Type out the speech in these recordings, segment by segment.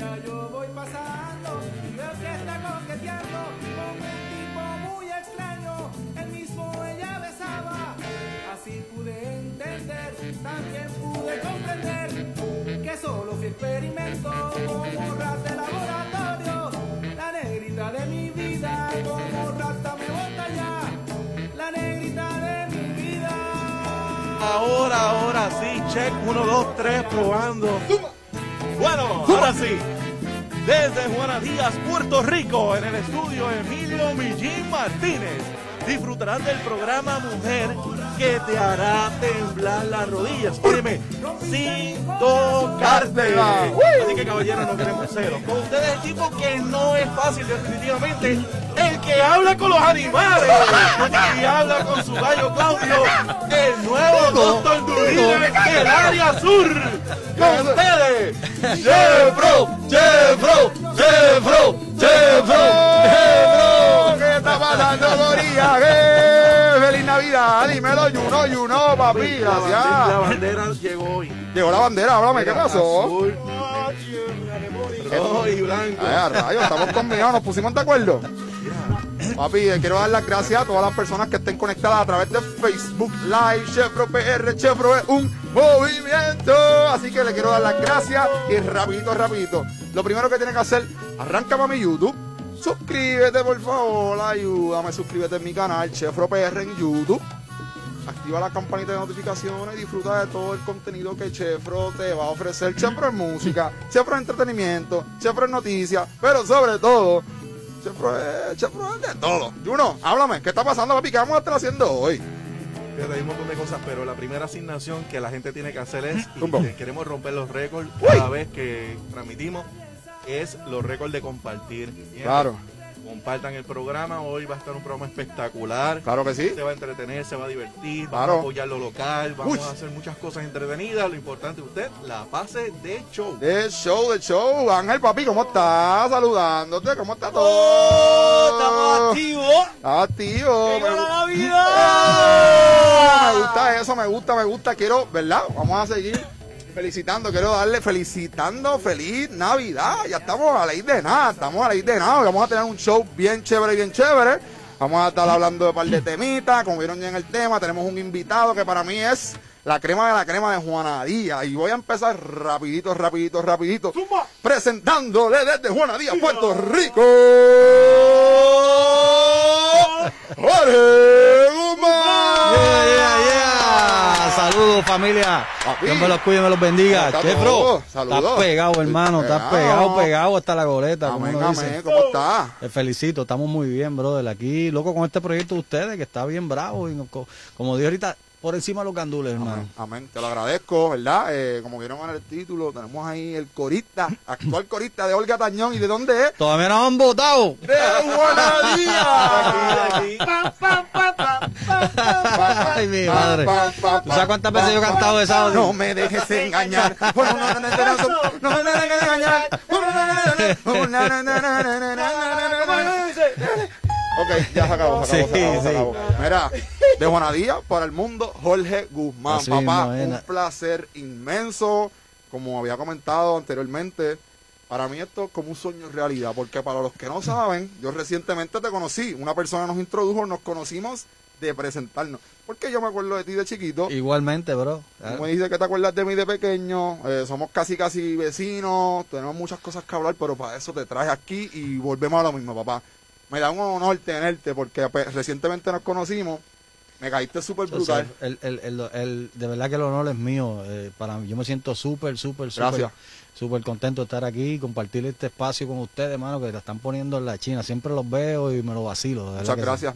ella yo voy pasando y veo que está coqueteando con un tipo muy extraño, el mismo ella besaba. Así pude entender, también pude comprender que solo fui experimento como rata de laboratorio. La negrita de mi vida como rata me bota ya, la negrita de mi vida. Ahora sí, check, 1, 2, 3, probando. Bueno, ahora sí, desde Juana Díaz, Puerto Rico, en el estudio Emilio Millín Martínez, disfrutarán del programa Mujer que te hará temblar las rodillas. Óyeme, sin tocarte. Así que, caballeros, no queremos celos. Con ustedes, el tipo que no es fácil, definitivamente, el que habla con los animales y habla con su gallo Claudio, el nuevo doctor Durán del área sur. Con ustedes, Jeffro, ¿qué está pasando, Doría? ¡Feliz Navidad! Dímelo, you know, papi, gracias. La bandera llegó hoy. Llegó la bandera, háblame, ¿qué pasó? Azul, rojo y blanco. Ay, rayos, estamos combinados, nos pusimos de acuerdo. Papi, quiero dar las gracias a todas las personas que estén conectadas a través de Facebook Live. Chefro PR, Chefro es un movimiento. Así que le quiero dar las gracias y rapidito. Lo primero que tienen que hacer, arranca para mi YouTube. Suscríbete, por favor, ayúdame, suscríbete en mi canal, Chefro PR en YouTube. Activa la campanita de notificaciones y disfruta de todo el contenido que Chefro te va a ofrecer. Chefro es música, Chefro es entretenimiento, Chefro es noticias, pero sobre todo... Chefro de todo. Juno, háblame, ¿qué está pasando, papi? ¿Qué vamos a estar haciendo hoy? Hay un montón de cosas, pero la primera asignación que la gente tiene que hacer es, y queremos romper los récords cada vez que transmitimos, es los récords de compartir. Claro. Compartan el programa, hoy va a estar un programa espectacular. Claro que sí. Se va a entretener, se va a divertir, claro. Vamos a apoyar lo local, vamos a hacer muchas cosas entretenidas. Lo importante, usted la pase de show. De show. Ángel, papi, ¿cómo estás? Saludándote, ¿cómo está todo? Estamos activos. ¡Llega la Navidad! Me gusta eso, me gusta. Quiero, ¿verdad? Vamos a seguir felicitando, quiero darle feliz Navidad. Ya estamos a la ley de nada, vamos a tener un show bien chévere. Vamos a estar hablando de un par de temitas, como vieron ya en el tema. Tenemos un invitado que para mí es la crema de la crema de Juana Díaz. Y voy a empezar rapidito, presentándole desde Juana Díaz, Puerto Rico, Jorge Guzmán. Saludos, familia. Dios me los cuide, me los bendiga. Chefro, estás pegado, hermano. Estás pegado hasta la goleta. Amén, amén. ¿Cómo estás? Te felicito. Estamos muy bien, brother. Aquí, loco, con este proyecto de ustedes, que está bien bravo. Y como dije ahorita, por encima de los candules, amén, hermano. Amén. Te lo agradezco, ¿verdad? Como vieron en el título, tenemos ahí el corista, actual corista de Olga Tañón. ¿Y de dónde es? Todavía nos han votado. ¡De Juana Díaz! Ay, mi madre. ¿Tú sabes cuántas veces yo he cantado esa audio? No me dejes engañar. No me dejes engañar. Ok, ya se acabó. Mira, de Juana Díaz para el mundo, Jorge Guzmán. Así, papá, un placer inmenso. Como había comentado anteriormente, para mí esto es como un sueño en realidad, porque para los que no saben, yo recientemente te conocí. Una persona nos introdujo, nos conocimos de presentarnos, porque yo me acuerdo de ti de chiquito. Igualmente, bro. Claro. Tú me dices que te acuerdas de mí de pequeño, somos casi vecinos, tenemos muchas cosas que hablar, pero para eso te traje aquí y volvemos a lo mismo, papá. Me da un honor tenerte, porque pues, recientemente nos conocimos, me caíste súper brutal. O sea, de verdad que el honor es mío, para mí, yo me siento súper contento de estar aquí y compartir este espacio con ustedes, hermano, que la están poniendo en la China. Siempre los veo y me los vacilo. Muchas gracias.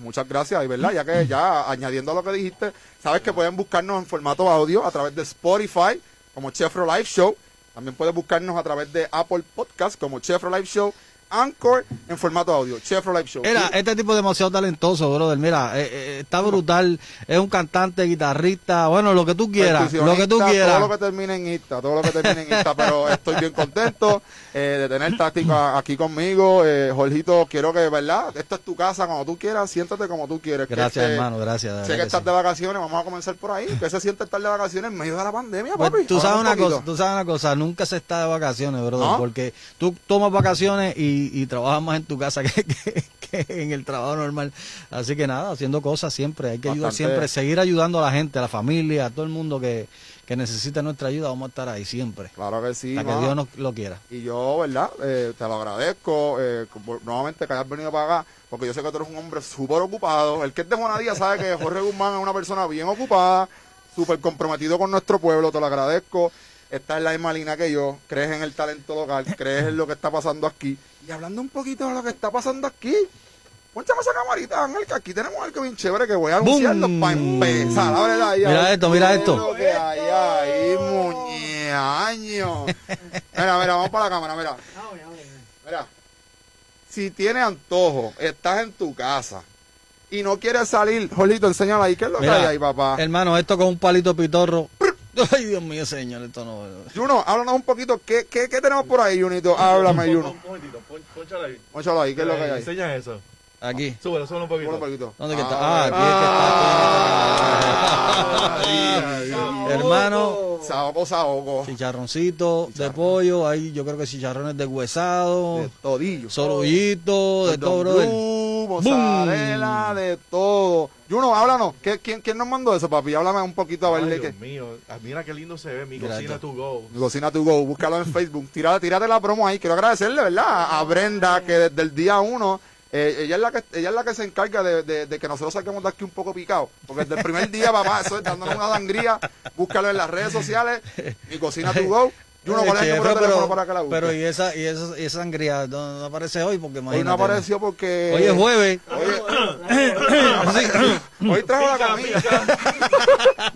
Y verdad, ya añadiendo a lo que dijiste, sabes que pueden buscarnos en formato audio a través de Spotify como Chefro Live Show. También puedes buscarnos a través de Apple Podcast como Chefro Live Show. Anchor en formato audio. Chef Live Show. Mira, este tipo de demasiado talentoso, brother. Mira, está brutal. Es un cantante, guitarrista, bueno, lo que tú quieras. Lo que tú quieras. Todo lo que termine en Insta, todo lo que termine en Insta. Pero estoy bien contento de tener Táctica aquí conmigo. Jorgito, quiero que, ¿verdad? Esto es tu casa, cuando tú quieras, siéntate como tú quieres. Gracias, hermano, gracias. Sé que estás de vacaciones, vamos a comenzar por ahí. Que se siente estar de vacaciones en medio de la pandemia, papi. Pues, tú sabes una cosa, nunca se está de vacaciones, brother, ¿no? Porque tú tomas vacaciones y trabajas más en tu casa que en el trabajo normal. Así que nada, haciendo cosas siempre, hay que ayudar siempre, seguir ayudando a la gente, a la familia, a todo el mundo que necesita nuestra ayuda, vamos a estar ahí siempre. Claro que sí. Hasta que Dios nos lo quiera. Y yo, ¿verdad? Te lo agradezco nuevamente que hayas venido para acá, porque yo sé que tú eres un hombre súper ocupado. El que es de Juana Díaz sabe que Jorge Guzmán es una persona bien ocupada, súper comprometido con nuestro pueblo, te lo agradezco. Estás en la misma línea que yo, crees en el talento local, crees en lo que está pasando aquí. Y hablando un poquito de lo que está pasando aquí, ponchame esa camarita, Ángel, que aquí tenemos algo bien chévere que voy a anunciarlo para empezar. A ver, ahí, mira esto, mira esto. Que hay ahí, muñeaño. Mira, mira, vamos para la cámara, mira. Mira, si tienes antojo, estás en tu casa y no quieres salir, Jolito, enséñalo ahí, ¿qué es lo que hay ahí, papá? Hermano, esto con un palito pitorro. Ay, Dios mío, señor, esto no... Juno, háblanos un poquito, ¿qué tenemos por ahí, Junito? Háblame, Juno. Un momentito, ponchalo ahí. Ponchalo ahí, ¿qué es lo que hay ahí? Enseña eso. Aquí. Súbelo un poquito. ¿Dónde que está? Aquí es que está. Hermano. Saoco. Chicharroncito de pollo, ahí yo creo que chicharrones de huesado. De todillo. Sorollito, de todo, brother. Mozzarella, de todo. Juno, háblanos. ¿Quién nos mandó eso, papi? Háblame un poquito a verle qué. Dios mío, mira qué lindo se ve mi cocina to go. Mi cocina to go, búscalo en Facebook. Tírate la promo ahí. Quiero agradecerle, ¿verdad? A Brenda, que desde el día 1... Ella es la que se encarga de que nosotros saquemos de aquí un poco picado. Porque desde el primer día, papá, eso es dándonos una sangría. Búscalo en las redes sociales. Mi cocina to go. Yo no conozco el número de teléfono para que la busque. Pero y esa sangría no aparece hoy, porque imagínate. Hoy no apareció porque... Hoy es jueves. Hoy trajo la comida.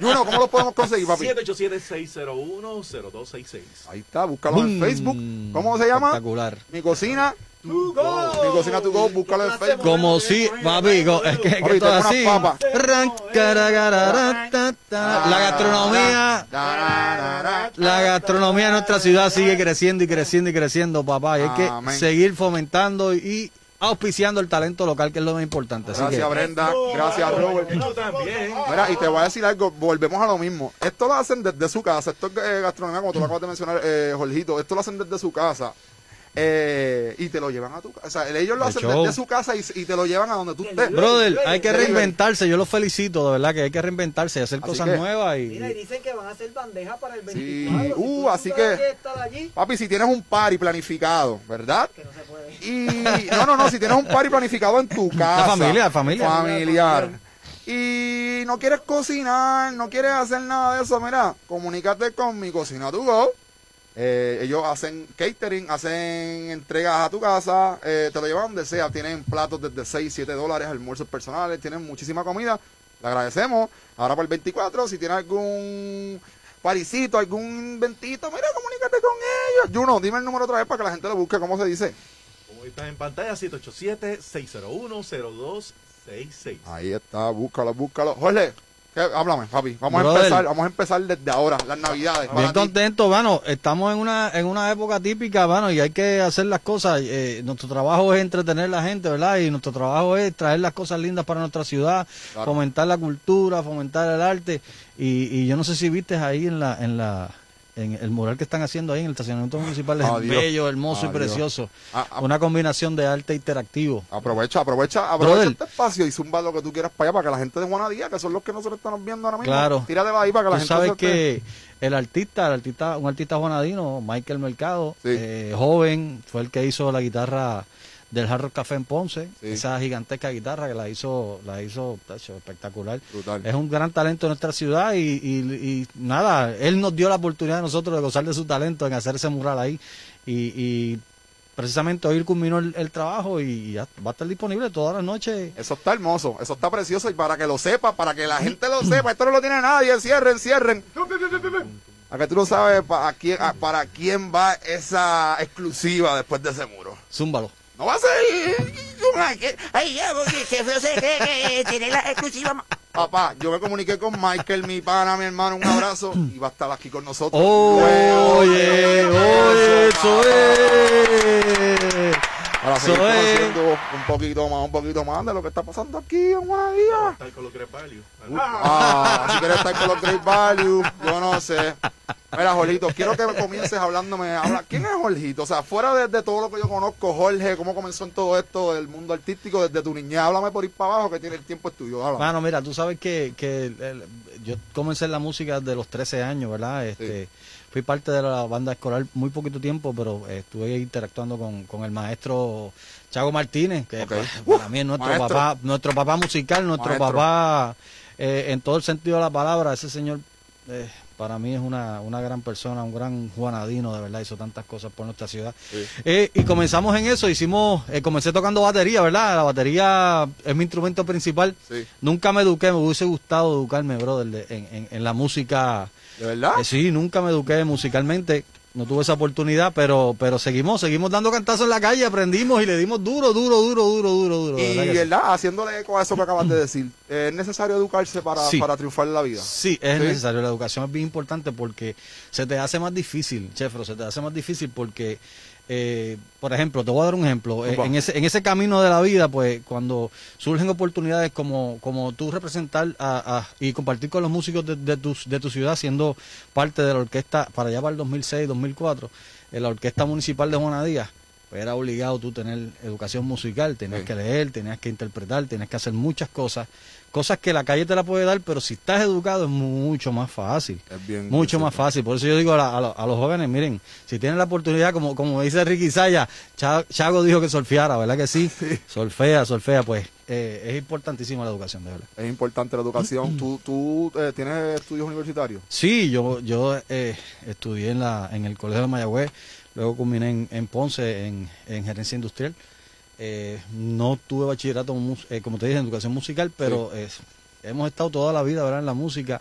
Juno, ¿cómo lo podemos conseguir, papi? 787-601-0266. Ahí está, búscalo en Facebook. ¿Cómo se llama? Espectacular. Mi cocina to go. Mi cocina to go, búscalo en Facebook. Como si, papi, es que esto es así. La gastronomía de nuestra ciudad sigue creciendo y creciendo y creciendo, papá. Y hay que seguir fomentando y auspiciando el talento local, que es lo más importante. Así gracias, que... Brenda. Gracias, Robert. Mira, y te voy a decir algo. Volvemos a lo mismo. Esto lo hacen desde su casa. Esto es gastronomía, como tú lo acabas de mencionar, Jorgito. Esto lo hacen desde su casa. Y te lo llevan a tu casa. O sea, ellos lo hacen desde su casa y te lo llevan a donde tú estés. Brother, hay que reinventarse. Yo los felicito, de verdad, que hay que reinventarse y hacer así cosas nuevas. Mira, y dicen que van a hacer bandeja para el 24. Sí. Así que, papi, si tienes un party planificado, ¿verdad? Que no se puede. No, si tienes un party planificado en tu casa. Familiar. Y no quieres cocinar, no quieres hacer nada de eso, mira, comunícate con mi cocina to go. Ellos hacen catering, hacen entregas a tu casa, te lo llevan donde sea, tienen platos desde $6, $7, almuerzos personales, tienen muchísima comida, le agradecemos. Ahora para el 24, si tiene algún parisito, algún inventito, mira, comunícate con ellos. Juno, dime el número otra vez para que la gente lo busque, ¿cómo se dice? Como estás en pantalla, 787-601-0266. Ahí está, búscalo. Jorge. Háblame, papi. Vamos a empezar desde ahora, las navidades. Bien contento, mano. Estamos en una época típica, mano, y hay que hacer las cosas. Nuestro trabajo es entretener a la gente, ¿verdad? Y nuestro trabajo es traer las cosas lindas para nuestra ciudad, claro, fomentar la cultura, fomentar el arte. Y yo no sé si viste ahí en el mural que están haciendo ahí en el estacionamiento municipal, es bello, hermoso y precioso. Una combinación de arte interactivo. Aprovecha este espacio y zumba lo que tú quieras para allá, para que la gente de Juana Díaz, que son los que nosotros estamos viendo ahora mismo, claro, tírate ahí para que la gente... Tú sabes que un artista juanadino, Michael Mercado, sí, joven, fue el que hizo la guitarra del Hard Rock Café en Ponce, sí, esa gigantesca guitarra que la hizo espectacular. Brutal. Es un gran talento de nuestra ciudad y nada, él nos dio la oportunidad a nosotros de gozar de su talento en hacer ese mural ahí y precisamente hoy culminó el trabajo y ya va a estar disponible todas las noches. Eso está hermoso, eso está precioso y para que lo sepa, para que la gente lo sepa, esto no lo tiene nadie, cierren. A que tú no sabes para quién va esa exclusiva después de ese muro. Zúmbalo. No va a ser... Ay, ya, porque el jefe se cree que tiene la exclusiva... Papá, yo me comuniqué con Michael, mi pana, mi hermano, un abrazo, y va a estar aquí con nosotros. Oye, eso es. Para seguir conociendo un poquito más de lo que está pasando aquí en Juana Díaz. Estar con los Great Value. Si quieres estar con los Great Value, yo no sé. Mira, Jorgito, quiero que comiences hablándome. ¿Quién es Jorgito? O sea, fuera de todo lo que yo conozco, Jorge, ¿cómo comenzó en todo esto del mundo artístico desde tu niñez? Háblame por ir para abajo, que tiene el tiempo estudio. Háblame. Bueno, mira, tú sabes que yo comencé en la música desde los 13 años, ¿verdad? Sí. Fui parte de la banda escolar muy poquito tiempo, pero estuve interactuando con el maestro Chago Martínez, que para mí es nuestro papá musical, nuestro papá en todo el sentido de la palabra. Ese señor... para mí es una gran persona, un gran juanadino, de verdad, hizo tantas cosas por nuestra ciudad. Sí. Y comenzamos en eso, comencé tocando batería, ¿verdad? La batería es mi instrumento principal. Sí. Nunca me eduqué, me hubiese gustado educarme, brother, en la música. ¿De verdad? Sí, nunca me eduqué musicalmente, no tuve esa oportunidad, pero seguimos dando cantazos en la calle, aprendimos y le dimos duro. Y verdad, haciéndole eco a eso que acabas de decir, ¿es necesario educarse para triunfar en la vida? Sí, es necesario, la educación es bien importante porque se te hace más difícil, Chefro, porque, por ejemplo, te voy a dar un ejemplo, en ese camino de la vida, pues cuando surgen oportunidades como tú representar y compartir con los músicos de tu ciudad, siendo parte de la orquesta, para allá para el 2006, 2004, en la orquesta municipal de Juana Díaz, pues era obligado tú tener educación musical, tenías que leer, tenías que interpretar, tenías que hacer muchas cosas que la calle te la puede dar, pero si estás educado es mucho más fácil, más fácil. Por eso yo digo a los jóvenes, miren, si tienen la oportunidad, como dice Ricky Sáenz, Chago dijo que surfeara, ¿verdad que sí? Sí. Surfea, pues es importantísima la educación, de verdad. Es importante la educación. ¿Tú tienes estudios universitarios? Sí, yo estudié en el Colegio de Mayagüez, luego culminé en Ponce, en gerencia industrial. No tuve bachillerato, como te dije, en educación musical, pero hemos estado toda la vida, ¿verdad?, en la música,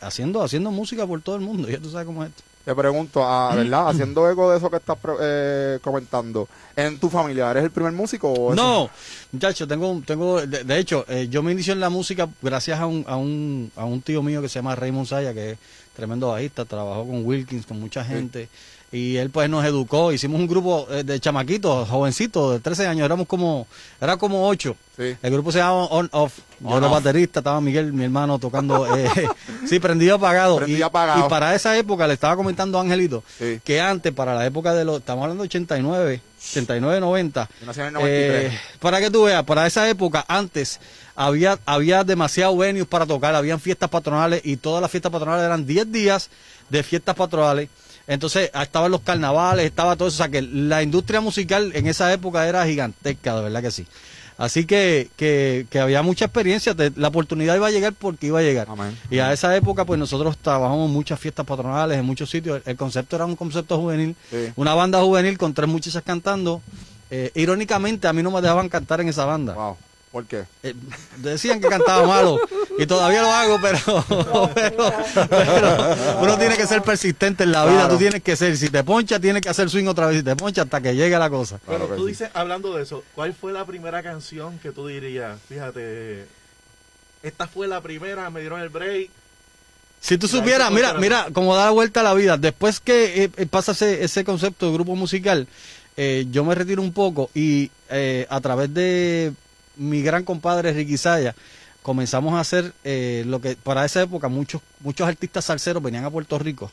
haciendo música por todo el mundo, ya tú sabes cómo es esto. Te pregunto, ¿verdad?, haciendo eco de eso que estás comentando, ¿en tu familia eres el primer músico? No, muchacho, de hecho, yo me inicio en la música gracias a un tío mío que se llama Raymond Saya, que es tremendo bajista, trabajó con Wilkins, con mucha gente. Y él pues nos educó, hicimos un grupo de chamaquitos, jovencitos, de 13 años, era como 8. Sí. El grupo se llamaba On Off, yo era baterista, estaba Miguel, mi hermano, tocando, sí, prendido apagado. Y para esa época, le estaba comentando a Angelito, que antes, para la época estamos hablando de 89, 90. Yo nací en el 93. Para que tú veas, para esa época, antes había demasiados venues para tocar, habían fiestas patronales, y todas las fiestas patronales eran 10 días de fiestas patronales. Entonces, estaban los carnavales, estaba todo eso. O sea, que la industria musical en esa época era gigantesca, de verdad que sí. Así que había mucha experiencia. La oportunidad iba a llegar porque iba a llegar. Amén. Y a esa época, pues nosotros trabajamos muchas fiestas patronales en muchos sitios. El concepto era un concepto juvenil. Sí. Una banda juvenil con 3 muchachas cantando. Irónicamente, a mí no me dejaban cantar en esa banda. Wow. ¿Por qué? Decían que cantaba malo y todavía lo hago, pero uno tiene que ser persistente en la vida, claro. Tú tienes que ser, si te poncha tienes que hacer swing otra vez, si te poncha hasta que llegue la cosa. Pero claro, tú dices, hablando de eso, ¿cuál fue la primera canción que tú dirías? Fíjate, esta fue la primera, me dieron el break. Si tú supieras, mira, como da la vuelta a la vida, después que pasa ese concepto de grupo musical, yo me retiro un poco y a través de... mi gran compadre Ricky Saya, comenzamos a hacer lo que para esa época muchos artistas salseros venían a Puerto Rico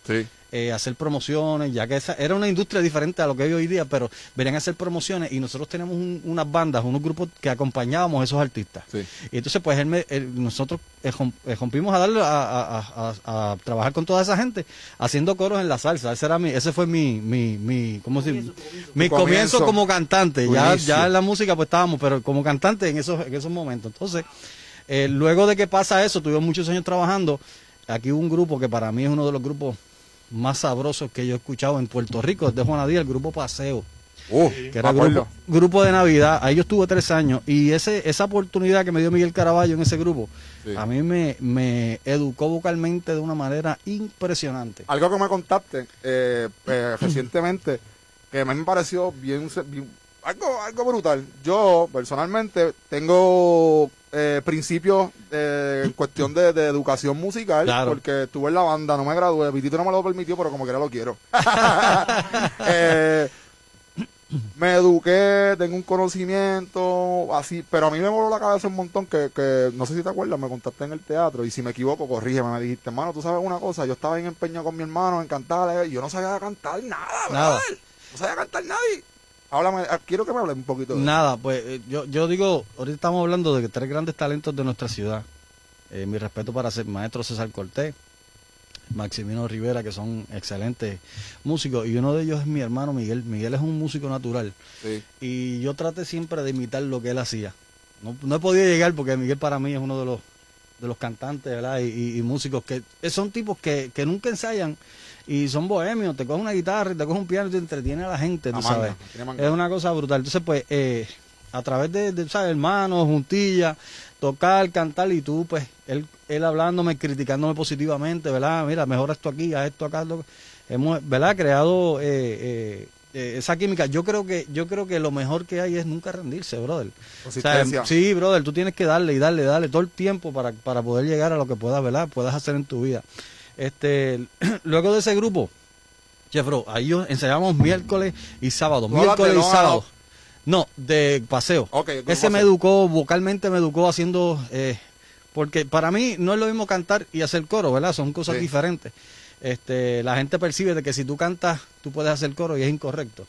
a hacer promociones, ya que esa era una industria diferente a lo que hay hoy día, pero venían a hacer promociones y nosotros teníamos unas bandas, unos grupos que acompañábamos a esos artistas. Sí. Y entonces pues nosotros rompimos a darle a trabajar con toda esa gente haciendo coros en la salsa. Ese fue mi comienzo como cantante. Ya en la música pues estábamos, pero como cantante en esos momentos. Entonces luego de que pasa eso, tuve muchos años trabajando. Aquí hubo un grupo que para mí es uno de los grupos más sabrosos que yo he escuchado en Puerto Rico, desde Juana Díaz, el grupo Paseo, que era grupo de Navidad. Ahí yo estuve 3 años y esa oportunidad que me dio Miguel Caraballo en ese grupo, a mí me educó vocalmente de una manera impresionante. Algo que me contaste recientemente, que además me pareció bien algo brutal. Yo, personalmente, tengo principios en cuestión de educación musical, claro, porque estuve en la banda, no me gradué, Pitito no me lo permitió, pero como quiera lo quiero. Me eduqué, tengo un conocimiento, así, pero a mí me voló la cabeza un montón que no sé si te acuerdas, me contaste en el teatro, y si me equivoco, corrígeme, me dijiste, hermano, tú sabes una cosa, yo estaba bien empeñado con mi hermano en cantar, y yo no sabía cantar nada. Brother, no sabía cantar nadie. Háblame, quiero que me hables un poquito de nada, eso. Pues yo digo, ahorita estamos hablando de que tres grandes talentos de nuestra ciudad, mi respeto para el maestro César Cortés, Maximino Rivera, que son excelentes músicos, y uno de ellos es mi hermano Miguel. Miguel es un músico natural, sí, y yo traté siempre de imitar lo que él hacía. No he podido llegar porque Miguel para mí es uno de los cantantes, ¿verdad? Y músicos que son tipos que nunca ensayan y son bohemios. Te coges una guitarra, te coges un piano y te entretiene a la gente, tú sabes. Es una cosa brutal. Entonces, pues, a través de ¿sabes? Hermanos, juntillas, tocar, cantar, y tú, pues, él hablándome, criticándome positivamente, ¿verdad? Mira, mejora esto aquí, haz esto acá. Hemos, ¿verdad?, creado esa química. Yo creo que lo mejor que hay es nunca rendirse, brother. O sea, sí, brother, tú tienes que darle todo el tiempo para poder llegar a lo que puedas, ¿verdad?, puedas hacer en tu vida. Luego de ese grupo, Chefro, ahí ensayamos miércoles y sábado, No, de paseo. Okay, ese paseo me educó, vocalmente me educó haciendo, porque para mí no es lo mismo cantar y hacer coro, ¿verdad? Son cosas diferentes. La gente percibe de que si tú cantas, tú puedes hacer coro y es incorrecto.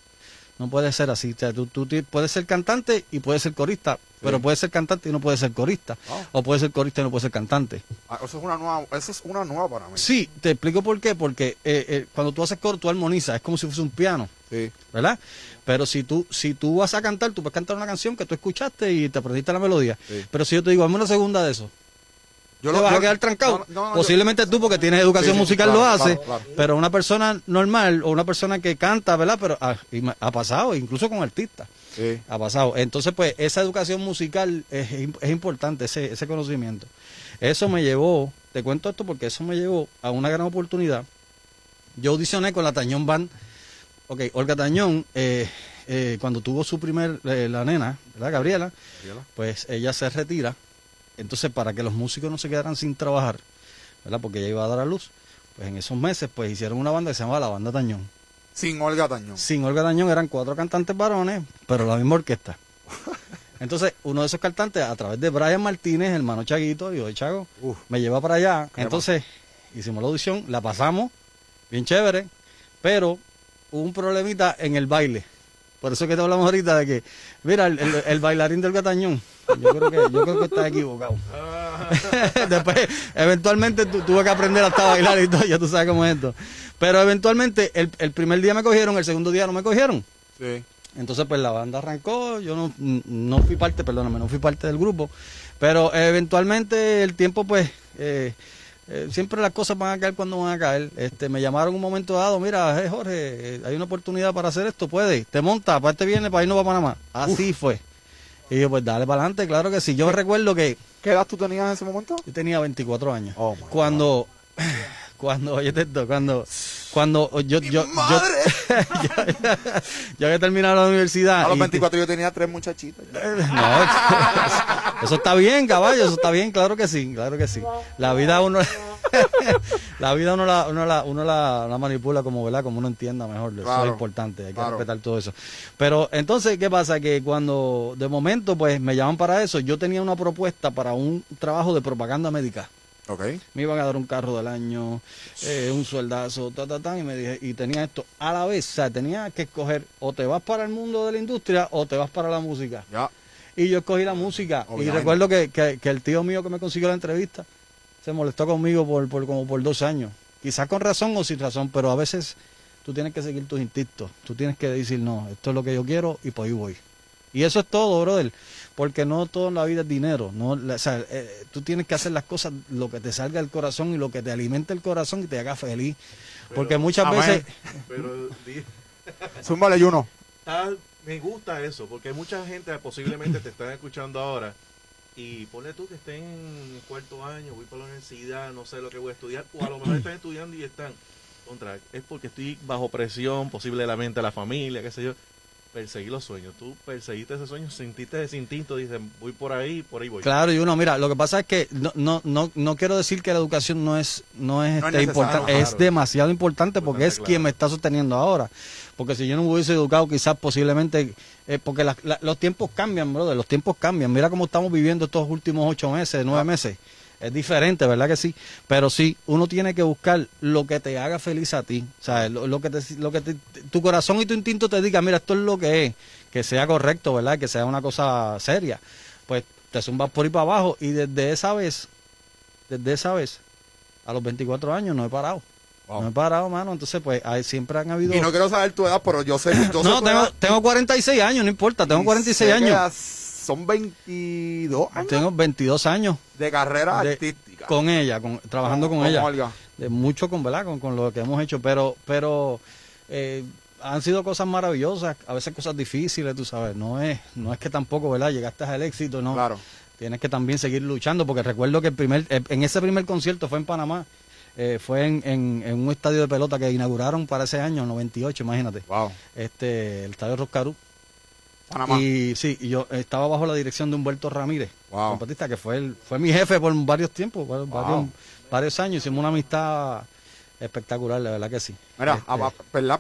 No puede ser así. O sea, tú puedes ser cantante y puedes ser corista, pero puedes ser cantante y no puedes ser corista. Oh. O puedes ser corista y no puedes ser cantante. Ah, eso es una nueva para mí. Sí, te explico por qué. Porque cuando tú haces coro, tú armonizas. Es como si fuese un piano, ¿verdad? Pero si tú vas a cantar, tú puedes cantar una canción que tú escuchaste y te aprendiste la melodía. Sí. Pero si yo te digo, hazme una segunda de eso, te vas a quedar trancado. No, posiblemente tú, porque tienes educación musical, claro, lo haces, claro. Pero una persona normal o una persona que canta, ¿verdad? Pero ha pasado, incluso con artistas. Sí. Ha pasado. Entonces, pues, esa educación musical es importante, ese conocimiento. Eso me llevó, te cuento esto porque eso me llevó a una gran oportunidad. Yo audicioné con la Tañón Band. Ok, Olga Tañón, cuando tuvo su primer, la nena, ¿verdad?, Gabriela, pues ella se retira. Entonces, para que los músicos no se quedaran sin trabajar, ¿verdad?, porque ella iba a dar a luz, pues en esos meses, pues hicieron una banda que se llamaba La Banda Tañón. Sin Olga Tañón. Sin Olga Tañón, eran 4 cantantes varones, pero la misma orquesta. Entonces, uno de esos cantantes, a través de Brian Martínez, hermano Chaguito, y yo de Chago, me lleva para allá. Entonces, hicimos la audición, la pasamos, bien chévere, pero hubo un problemita en el baile. Por eso que te hablamos ahorita de que, mira, el bailarín del Gatañón, yo creo que está equivocado. Después, eventualmente tuve que aprender hasta bailar y todo, ya tú sabes cómo es esto. Pero eventualmente, el primer día me cogieron, el segundo día no me cogieron. Sí. Entonces, pues la banda arrancó, yo no fui parte, perdóname, no fui parte del grupo. Pero eventualmente el tiempo, pues, siempre las cosas van a caer cuando van a caer. Me llamaron un momento dado, mira, hey, Jorge, hay una oportunidad para hacer esto, puedes, te montas, para este viernes, para irnos para Panamá. Así fue. Y yo, pues dale para adelante, claro que sí. Yo recuerdo que... ¿Qué edad tú tenías en ese momento? Yo tenía 24 años. Oh, Cuando yo había terminado la universidad. A los 24 yo tenía 3 muchachitas. No, eso está bien, caballo, eso está bien, claro que sí, claro que sí. La vida uno la manipula como, ¿verdad?, como uno entienda mejor, eso claro, es importante, hay que respetar todo eso. Pero entonces, ¿qué pasa? Que cuando de momento pues me llaman para eso, yo tenía una propuesta para un trabajo de propaganda médica. Okay. Me iban a dar un carro del año, un sueldazo, y me dije, y tenía esto a la vez, o sea, tenía que escoger, o te vas para el mundo de la industria o te vas para la música. Yeah. Y yo escogí la música. Obviamente. Y recuerdo que el tío mío que me consiguió la entrevista se molestó conmigo como por 2 años, quizás con razón o sin razón, pero a veces tú tienes que seguir tus instintos, tú tienes que decir, no, esto es lo que yo quiero y pues ahí voy. Y eso es todo, brother, porque no todo en la vida es dinero, no, o sea, tú tienes que hacer las cosas, lo que te salga del corazón y lo que te alimente el corazón y te haga feliz, pero, porque muchas veces... Pero, zúmbale, Juno. Me gusta eso, porque mucha gente posiblemente te están escuchando ahora y ponle tú que estén en 4º año, voy para la universidad, no sé lo que voy a estudiar, o a lo mejor están estudiando y están... contra, es porque estoy bajo presión, posiblemente la familia, qué sé yo. Perseguí los sueños. Tú perseguiste ese sueño, sentiste ese instinto, dices, voy por ahí voy. Claro, y uno, mira, lo que pasa es que no quiero decir que la educación no es importante, claro, es demasiado importante porque es claro, quien me está sosteniendo ahora. Porque si yo no me hubiese educado, quizás posiblemente, porque los tiempos cambian, brother, los tiempos cambian. Mira cómo estamos viviendo estos últimos 8 meses, 9 meses. Es diferente, ¿verdad que sí? Pero sí, uno tiene que buscar lo que te haga feliz a ti. O sea, lo que tu corazón y tu instinto te diga, mira, esto es lo que es. Que sea correcto, ¿verdad? Que sea una cosa seria. Pues te zumbas por ahí para abajo. Y desde esa vez, a los 24 años, no he parado. Wow. No he parado, mano. Entonces, pues, siempre han habido... Y no quiero saber tu edad, pero yo sé... Yo no, tengo 46 años, no importa. Tengo 46 años. Son 22 años. Tengo 22 años. De carrera artística. Con ella, trabajando con ella. Olga. De mucho con lo que hemos hecho. Pero han sido cosas maravillosas, a veces cosas difíciles, tú sabes. No es que tampoco, ¿verdad? Llegaste al éxito, ¿no? Claro. Tienes que también seguir luchando, porque recuerdo que en ese primer concierto fue en Panamá. Fue en un estadio de pelota que inauguraron para ese año, 98, imagínate. Wow. El estadio Roscarú. Panamá. Y sí, yo estaba bajo la dirección de Humberto Ramírez, wow, trompetista, que fue mi jefe por varios tiempos, wow, varios años. Hicimos una amistad espectacular, la verdad que sí. Mira,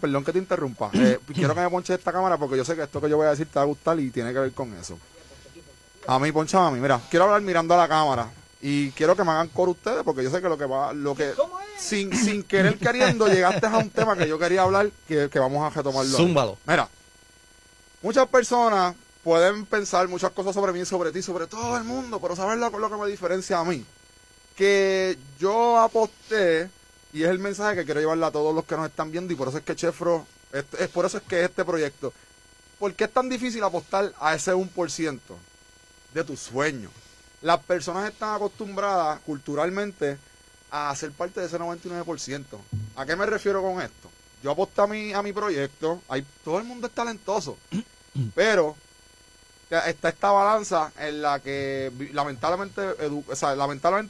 perdón que te interrumpa. Quiero que me ponches esta cámara porque yo sé que esto que yo voy a decir te va a gustar y tiene que ver con eso. A mí, ponchame a mí. Mira, quiero hablar mirando a la cámara y quiero que me hagan coro ustedes porque yo sé que sin querer queriendo llegaste a un tema que yo quería hablar que vamos a retomarlo. Zúmbalo. Mira. Muchas personas pueden pensar muchas cosas sobre mí, sobre ti, sobre todo el mundo, pero ¿sabes lo que me diferencia a mí? Que yo aposté, y es el mensaje que quiero llevarle a todos los que nos están viendo, y por eso es que Chefro, por eso es que este proyecto. ¿Por qué es tan difícil apostar a ese 1% de tus sueños? Las personas están acostumbradas culturalmente a ser parte de ese 99%. ¿A qué me refiero con esto? Yo aposté a mi proyecto, todo el mundo es talentoso, pero está esta balanza en la que lamentablemente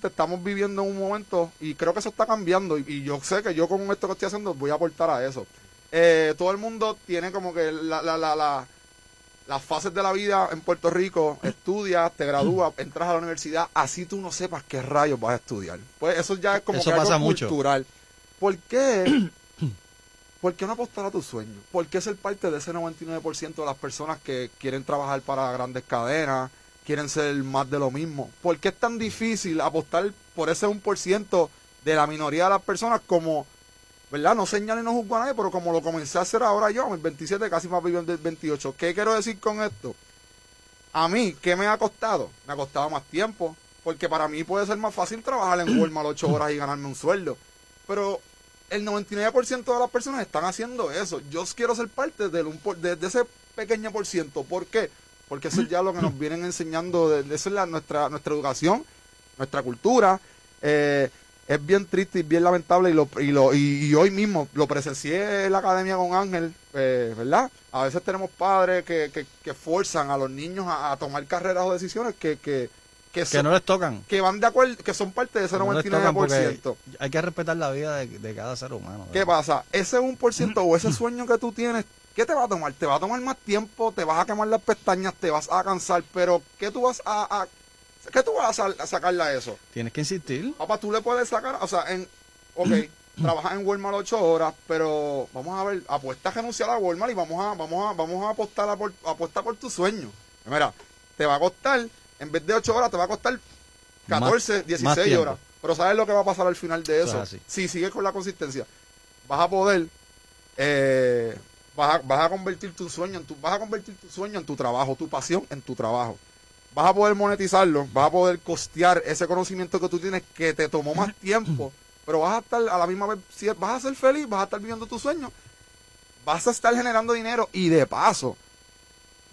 estamos viviendo en un momento, y creo que eso está cambiando, y yo sé que yo con esto que estoy haciendo voy a aportar a eso. Todo el mundo tiene como que las fases de la vida en Puerto Rico: estudias, te gradúas, entras a la universidad, así tú no sepas qué rayos vas a estudiar. Pues eso ya es como eso que pasa algo mucho. Cultural. ¿Por qué? ¿Por qué no apostar a tus sueños? ¿Por qué ser parte de ese 99% de las personas que quieren trabajar para grandes cadenas, quieren ser más de lo mismo? ¿Por qué es tan difícil apostar por ese 1% de la minoría de las personas como, ¿verdad? No señalo y no juzgo a nadie, pero como lo comencé a hacer ahora yo, mis 27, casi más vivo en el 28. ¿Qué quiero decir con esto? A mí, ¿qué me ha costado? Me ha costado más tiempo, porque para mí puede ser más fácil trabajar en Walmart 8 horas y ganarme un sueldo, pero... El 99% de las personas están haciendo eso. Yo quiero ser parte de ese pequeño por ciento. ¿Por qué? Porque eso es ya lo que nos vienen enseñando. Esa es nuestra educación, nuestra cultura. Es bien triste y bien lamentable. Y hoy mismo lo presencié en la academia con Ángel, ¿verdad? A veces tenemos padres que forzan a los niños a tomar carreras o decisiones que no les tocan. Que van de acuerdo, que son parte de ese 99%. Hay que respetar la vida de cada ser humano, ¿verdad? ¿Qué pasa? Ese 1% o ese sueño que tú tienes, ¿qué te va a tomar? Te va a tomar más tiempo, te vas a quemar las pestañas, te vas a cansar, pero ¿qué tú vas a sacarle a eso? Tienes que insistir. Papá, tú le puedes sacar, o sea, trabajas en Walmart 8 horas, pero vamos a ver, apuesta a renunciar a Walmart y vamos a apostar por tu sueño. Mira, te va a costar... En vez de 8 horas, te va a costar 14, 16 horas. Pero ¿sabes lo que va a pasar al final de eso? O sea, si sigues con la consistencia, vas a poder... vas a convertir tu sueño en tu trabajo, tu pasión en tu trabajo. Vas a poder monetizarlo, vas a poder costear ese conocimiento que tú tienes que te tomó más tiempo, pero vas a estar a la misma vez... Si vas a ser feliz, vas a estar viviendo tu sueño, vas a estar generando dinero y de paso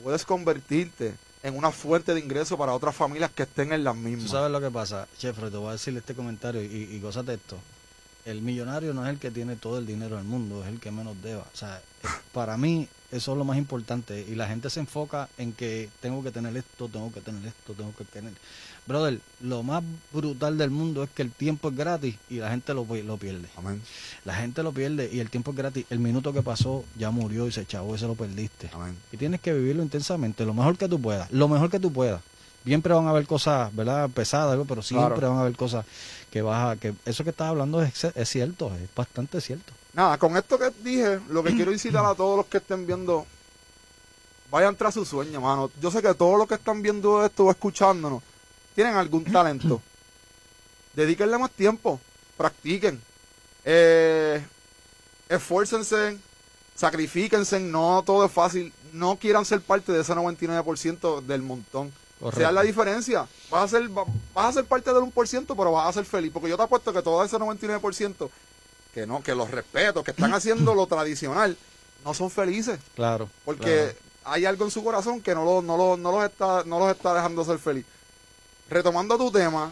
puedes convertirte en una fuente de ingreso para otras familias que estén en las mismas. ¿Tú sabes lo que pasa? Chefre, te voy a decir este comentario y gózate esto. El millonario no es el que tiene todo el dinero del mundo, es el que menos deba. O sea, Para mí eso es lo más importante, y la gente se enfoca en que tengo que tener esto, tengo que tener esto, tengo que tener... Brother, lo más brutal del mundo es que el tiempo es gratis y la gente lo pierde. Amén. La gente lo pierde y el tiempo es gratis. El minuto que pasó ya murió y se echó, ese lo perdiste. Amén. Y tienes que vivirlo intensamente, lo mejor que tú puedas, lo mejor que tú puedas. Siempre van a haber cosas, ¿verdad?, pesadas, pero siempre claro. Van a haber cosas que vas a... Que eso que estás hablando es cierto, es bastante cierto. Nada, con esto que dije, lo que quiero incitar a todos los que estén viendo, vayan tras su sueño, mano. Yo sé que todos los que están viendo esto o escuchándonos tienen algún talento. Dedíquenle más tiempo, practiquen, esfuércense, sacrifíquense, no todo es fácil, no quieran ser parte de ese 99% del montón. Correcto. Sea la diferencia, vas a ser parte del 1%, pero vas a ser feliz, porque yo te apuesto que todo ese 99% que no, que los respeto, que están haciendo lo tradicional, no son felices. Claro. Porque claro. Hay algo en su corazón que no los está dejando ser feliz. Retomando tu tema,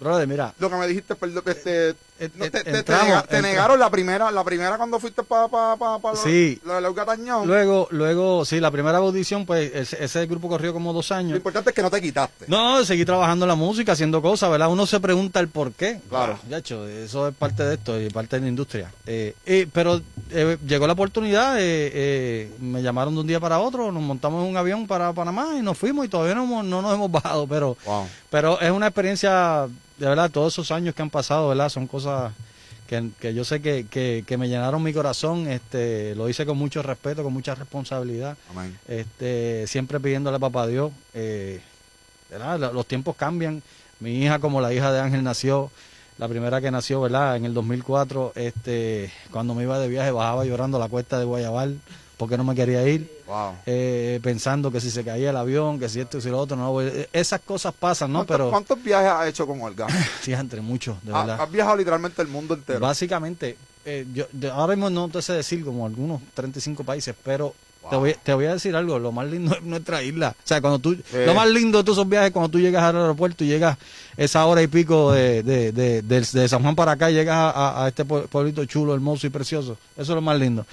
Brother, mira. Lo que me dijiste, perdón, te negaron la primera cuando fuiste para sí. la Olga Tañón. Luego, sí, la primera audición, pues ese grupo corrió como 2 años. Lo importante es que no te quitaste. No, seguí trabajando en la música, haciendo cosas, ¿verdad? Uno se pregunta el por qué. Claro. Ya hecho, eso es parte de esto y parte de la industria. Pero llegó la oportunidad, me llamaron de un día para otro, nos montamos en un avión para Panamá y nos fuimos y todavía no nos hemos bajado, pero, wow. Pero es una experiencia... De verdad, todos esos años que han pasado, ¿verdad? Son cosas que yo sé que me llenaron mi corazón. Lo hice con mucho respeto, con mucha responsabilidad. Amén. Siempre pidiéndole a papá Dios. ¿Verdad? Los tiempos cambian. Mi hija, como la hija de Ángel, nació, la primera que nació, ¿verdad? En el 2004, cuando me iba de viaje, bajaba llorando a la cuesta de Guayabal porque no me quería ir. Wow. Pensando que si se caía el avión, que si esto y si lo otro, no, esas cosas pasan, ¿no? Pero ¿cuántos viajes has hecho con Olga? Sí, entre muchos, de verdad. Has viajado literalmente el mundo entero. Básicamente, ahora mismo no te sé decir como algunos 35 países, pero wow. te voy a decir algo, lo más lindo es nuestra isla. O sea, cuando tú, lo más lindo de todos esos viajes cuando tú llegas al aeropuerto y llegas esa hora y pico de San Juan para acá, llegas a este pueblito chulo, hermoso y precioso. Eso es lo más lindo.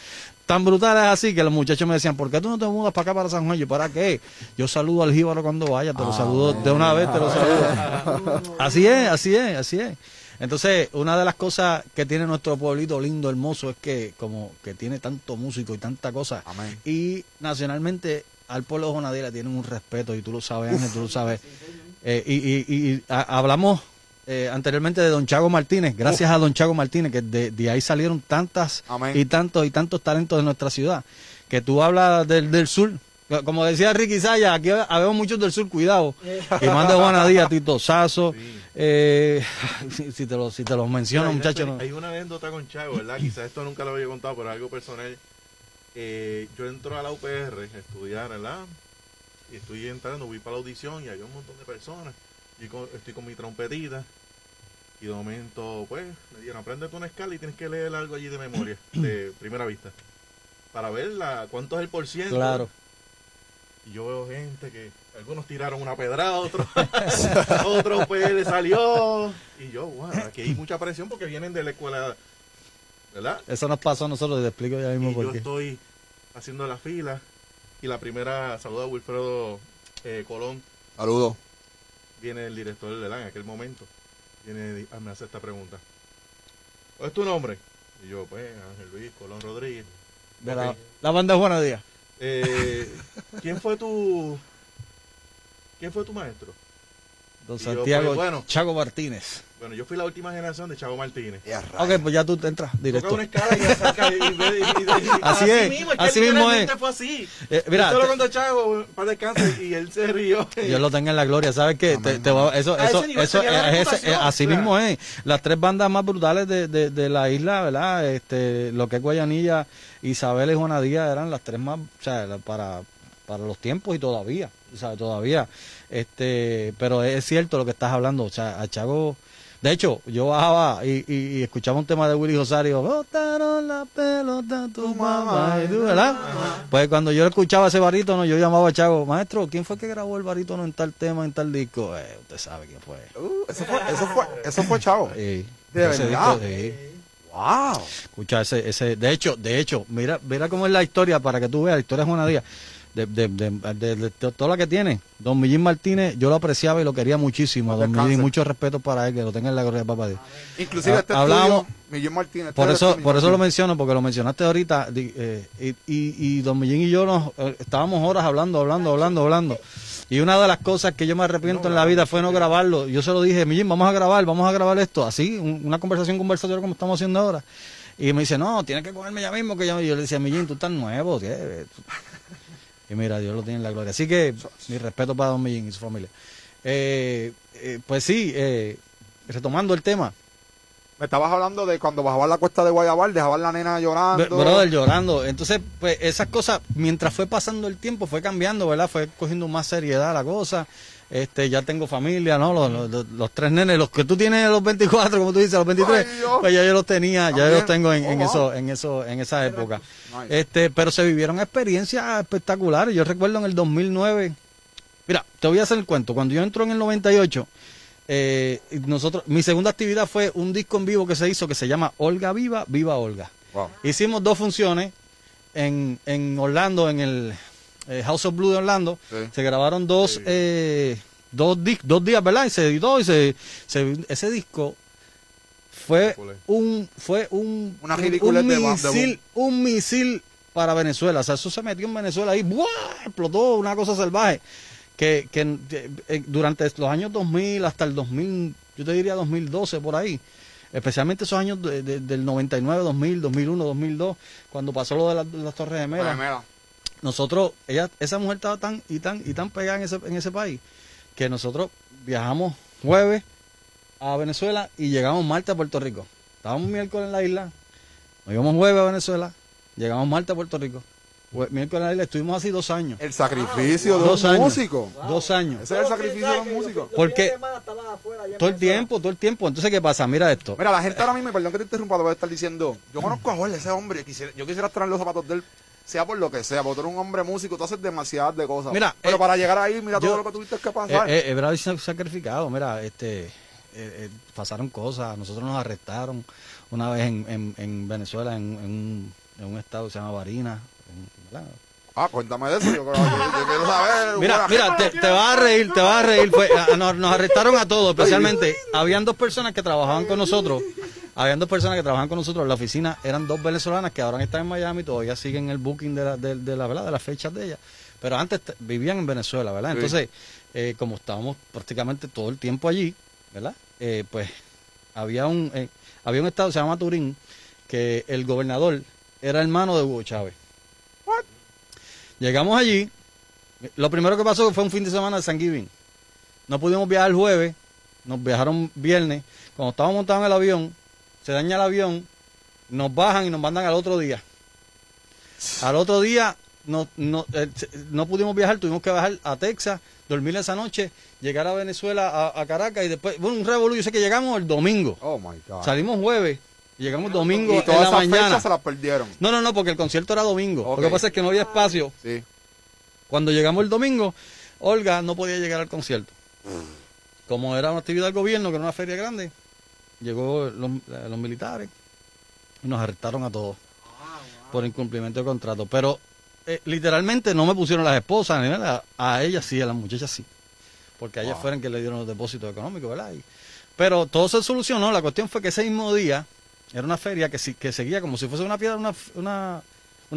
Tan brutal es así que los muchachos me decían, ¿por qué tú no te mudas para acá, para San Juan? Yo, ¿para qué? Yo saludo al jíbaro cuando vaya, te lo saludo de una vez, te lo saludo. Así es, así es, así es. Entonces, una de las cosas que tiene nuestro pueblito lindo, hermoso, es que como que tiene tanto músico y tanta cosa. Amén. Y nacionalmente al pueblo de Juana Díaz le tienen un respeto, y tú lo sabes, Ángel, tú lo sabes. Hablamos anteriormente de don Chago Martínez, gracias a don Chago Martínez, que de ahí salieron tantas Amén. y tantos talentos de nuestra ciudad, que tú hablas del sur, como decía Ricky Sáenz, aquí habemos muchos del sur, cuidado, que mande Juana Díaz, Tito Sazo, sí. si te los menciono, muchachos. No. Hay una anécdota con Chago, ¿verdad? Quizás esto nunca lo había contado, pero algo personal. Yo entro a la UPR a estudiar, ¿verdad? Y estoy entrando, voy para la audición y había un montón de personas. Estoy con mi trompetita y de momento pues me dijeron, aprende una escala y tienes que leer algo allí de memoria, de primera vista, para ver cuánto es el % claro. Y yo veo gente que algunos tiraron una pedrada, otro pues le salió, y yo, bueno, aquí hay mucha presión porque vienen de la escuela, ¿verdad? Eso nos pasó a nosotros, te explico ya mismo. Y yo estoy haciendo la fila y la primera, saluda a Wilfredo Colón, saludo. Viene el director de LAN en aquel momento. Me hace esta pregunta. ¿Cuál es tu nombre? Y yo, pues, Ángel Luis Colón Rodríguez. De okay. la banda Juana Díaz. ¿Quién fue tu maestro? Don Santiago, yo, pues, bueno, Chago Martínez. Bueno, yo fui la última generación de Chago Martínez. Ok, pues ya tú te entras directo. Una escala y así mismo es. Fue así. Mira, solo cuando Chago para descanso y él se rió. Dios lo tenga en la gloria, ¿sabes qué? Así claro. Mismo es. Las 3 bandas más brutales de la isla, ¿verdad? Lo que es Guayanilla, Isabel y Juana Díaz eran las 3 más, o sea, para los tiempos y todavía. O sea, todavía, pero es cierto lo que estás hablando, o sea, a Chago De hecho, yo bajaba y escuchaba un tema de Willy Rosario, botaron la pelota tu mamá y tú, ¿verdad? Ajá. Pues cuando yo escuchaba ese barítono, yo llamaba a Chago, maestro, ¿quién fue que grabó el barítono en tal tema, en tal disco? Usted sabe quién fue. Eso fue Chago. Sí. De verdad. Wow. Escucha, de hecho, mira cómo es la historia, para que tú veas, la historia de Juana Díaz, de toda la que tiene. Don Millín Martínez, yo lo apreciaba y lo quería muchísimo. Don Millín, mucho respeto para él, que lo tenga en la gloria de papá Dios. Inclusive este hablamos, Millín Martínez. Por eso lo menciono, porque lo mencionaste ahorita, y Don Millín y yo nos estábamos horas hablando. Y una de las cosas que yo me arrepiento en la vida fue no grabarlo. Yo se lo dije, Millín, vamos a grabar esto, así, una conversación como estamos haciendo ahora. Y me dice, no, tienes que cogerme ya mismo. Y yo le decía, Millín, tú estás nuevo, ¿qué? Y mira, Dios lo tiene en la gloria. Así que, mi respeto para Don Millín y su familia. Pues sí, retomando el tema. Me estabas hablando de cuando bajaban la cuesta de Guayabal, dejaban la nena llorando. Brother, llorando. Entonces, pues esas cosas, mientras fue pasando el tiempo, fue cambiando, ¿verdad? Fue cogiendo más seriedad la cosa. Ya tengo familia, ¿no? Los tres nenes, los que tú tienes a los 24, como tú dices, a los 23, pues ya yo los tenía, ya yo los tengo en esa época. Pero se vivieron experiencias espectaculares. Yo recuerdo en el 2009, mira, te voy a hacer el cuento. Cuando yo entro en el 98, mi segunda actividad fue un disco en vivo que se hizo que se llama Olga Viva, Viva Olga. Wow. Hicimos dos funciones en Orlando, en el House of Blue de Orlando. Sí. Se grabaron dos días, ¿verdad? Y se editó, y ese disco fue un misil para Venezuela. O sea, eso se metió en Venezuela y ¡buah! Explotó, una cosa salvaje que durante los años 2000 hasta el 2000, yo te diría 2012 por ahí, especialmente esos años del 99, 2000, 2001, 2002, cuando pasó lo de las Torres Gemelas. Nosotros, esa mujer estaba tan pegada en ese país, que nosotros viajamos jueves a Venezuela y llegamos martes a Puerto Rico. Estábamos miércoles en la isla, nos íbamos jueves a Venezuela, llegamos martes a Puerto Rico. Miércoles en la isla, estuvimos así 2 años. El sacrificio de un músico. Wow. 2 años. Ese es el sacrificio de un músico. Porque todo el tiempo. Entonces, ¿qué pasa? Mira esto. Mira, la gente ahora mismo, perdón que te interrumpa, te voy a estar diciendo, yo conozco a Jorge, ese hombre, yo quisiera estar en los zapatos de él. Sea por lo que sea, porque tú eres un hombre músico, tú haces demasiadas de cosas. Mira, pero para llegar ahí, mira todo lo que tuviste que pasar. Bravis se ha sacrificado, mira, pasaron cosas, nosotros nos arrestaron una vez en Venezuela, en un estado que se llama Barinas. Cuéntame de eso, yo quiero saber. Mira, te vas a reír. Pues, nos arrestaron a todos, especialmente. Habían dos personas que trabajaban con nosotros en la oficina, eran 2 venezolanas que ahora están en Miami, todavía siguen el booking de las fechas de ellas, pero antes vivían en Venezuela, ¿verdad? Sí. Entonces, como estábamos prácticamente todo el tiempo allí, ¿verdad? Pues había un estado, se llama Turín, que el gobernador era hermano de Hugo Chávez. ¿What? Llegamos allí, lo primero que pasó fue un fin de semana de Thanksgiving. No pudimos viajar el jueves, nos viajaron viernes. Cuando estábamos montados en el avión, se daña el avión, nos bajan y nos mandan al otro día. Al otro día no pudimos viajar, tuvimos que bajar a Texas, dormir esa noche, llegar a Venezuela, a Caracas y después, bueno, un revolú. Yo sé que llegamos el domingo. Oh my God. Salimos jueves, llegamos domingo y todas en la mañana. Se las perdieron. No, porque el concierto era domingo. Okay. Lo que pasa es que no había espacio. Sí. Cuando llegamos el domingo, Olga no podía llegar al concierto. Como era una actividad del gobierno, que era una feria grande, llegó los militares y nos arrestaron a todos por incumplimiento de contrato. Pero literalmente no me pusieron las esposas, ni nada. A ellas sí, a las muchachas sí. Porque a ellas fueron que le dieron los depósitos económicos, ¿verdad? Pero todo se solucionó. La cuestión fue que ese mismo día era una feria que seguía como si fuese una piedra, una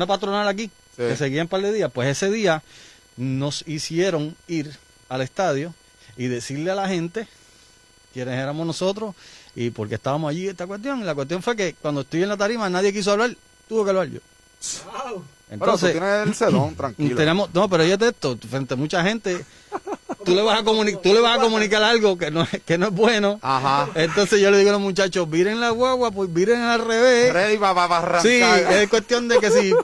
patronal aquí, sí, que seguía un par de días. Pues ese día nos hicieron ir al estadio y decirle a la gente quiénes éramos nosotros y por qué estábamos allí, esta cuestión. La cuestión fue que cuando estoy en la tarima nadie quiso hablar, tuve que hablar yo. Wow. Entonces, pero tú tienes el sedón, tranquilo. Tenemos, no, pero ya de esto, frente a mucha gente, tú le vas a comunicar algo que no es bueno. Ajá. Entonces yo le digo a los muchachos, viren la guagua, pues viren al revés. Ready para arrancar. Sí, es cuestión de que si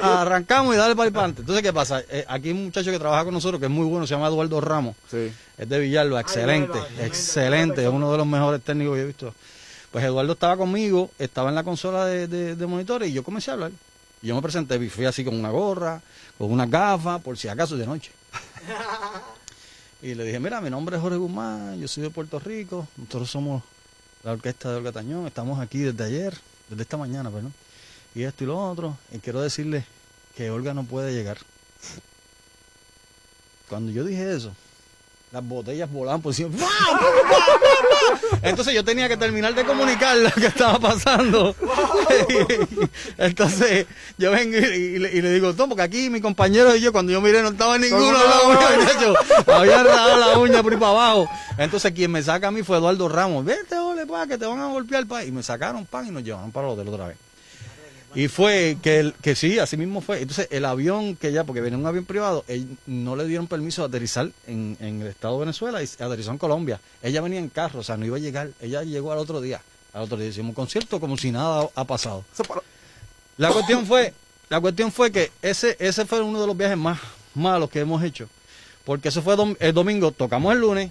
arrancamos y dale para el pante. Entonces, ¿qué pasa? Aquí hay un muchacho que trabaja con nosotros que es muy bueno, se llama Eduardo Ramos. Sí. Es de Villalba, excelente, excelente, es uno de los mejores técnicos que he visto. Pues Eduardo estaba conmigo, estaba en la consola de monitores y yo comencé a hablar. Yo me presenté, fui así con una gorra, con unas gafas, por si acaso de noche. Y le dije, mira, mi nombre es Jorge Guzmán, yo soy de Puerto Rico, nosotros somos la orquesta de Olga Tañón, estamos aquí desde ayer, desde esta mañana, perdón, y esto y lo otro, y quiero decirle que Olga no puede llegar. Cuando yo dije eso, las botellas volaban por encima. Entonces yo tenía que terminar de comunicar lo que estaba pasando. Entonces yo vengo y le digo, no, porque aquí mi compañero y yo, cuando yo miré, no estaba ninguno. Había enredado la uña por ahí para abajo. Entonces quien me saca a mí fue Eduardo Ramos. Vete, ole, pa, que te van a golpear, pa. Y me sacaron, pan, y nos llevaron para el hotel otra vez. Y fue que sí, así mismo fue. Entonces el avión que ya, porque venía un avión privado, no le dieron permiso de aterrizar en el estado de Venezuela y aterrizó en Colombia. Ella venía en carro, o sea, no iba a llegar. Ella llegó al otro día. Al otro día hicimos un concierto como si nada ha pasado. La cuestión fue que ese fue uno de los viajes más malos que hemos hecho. Porque eso fue el domingo, tocamos el lunes.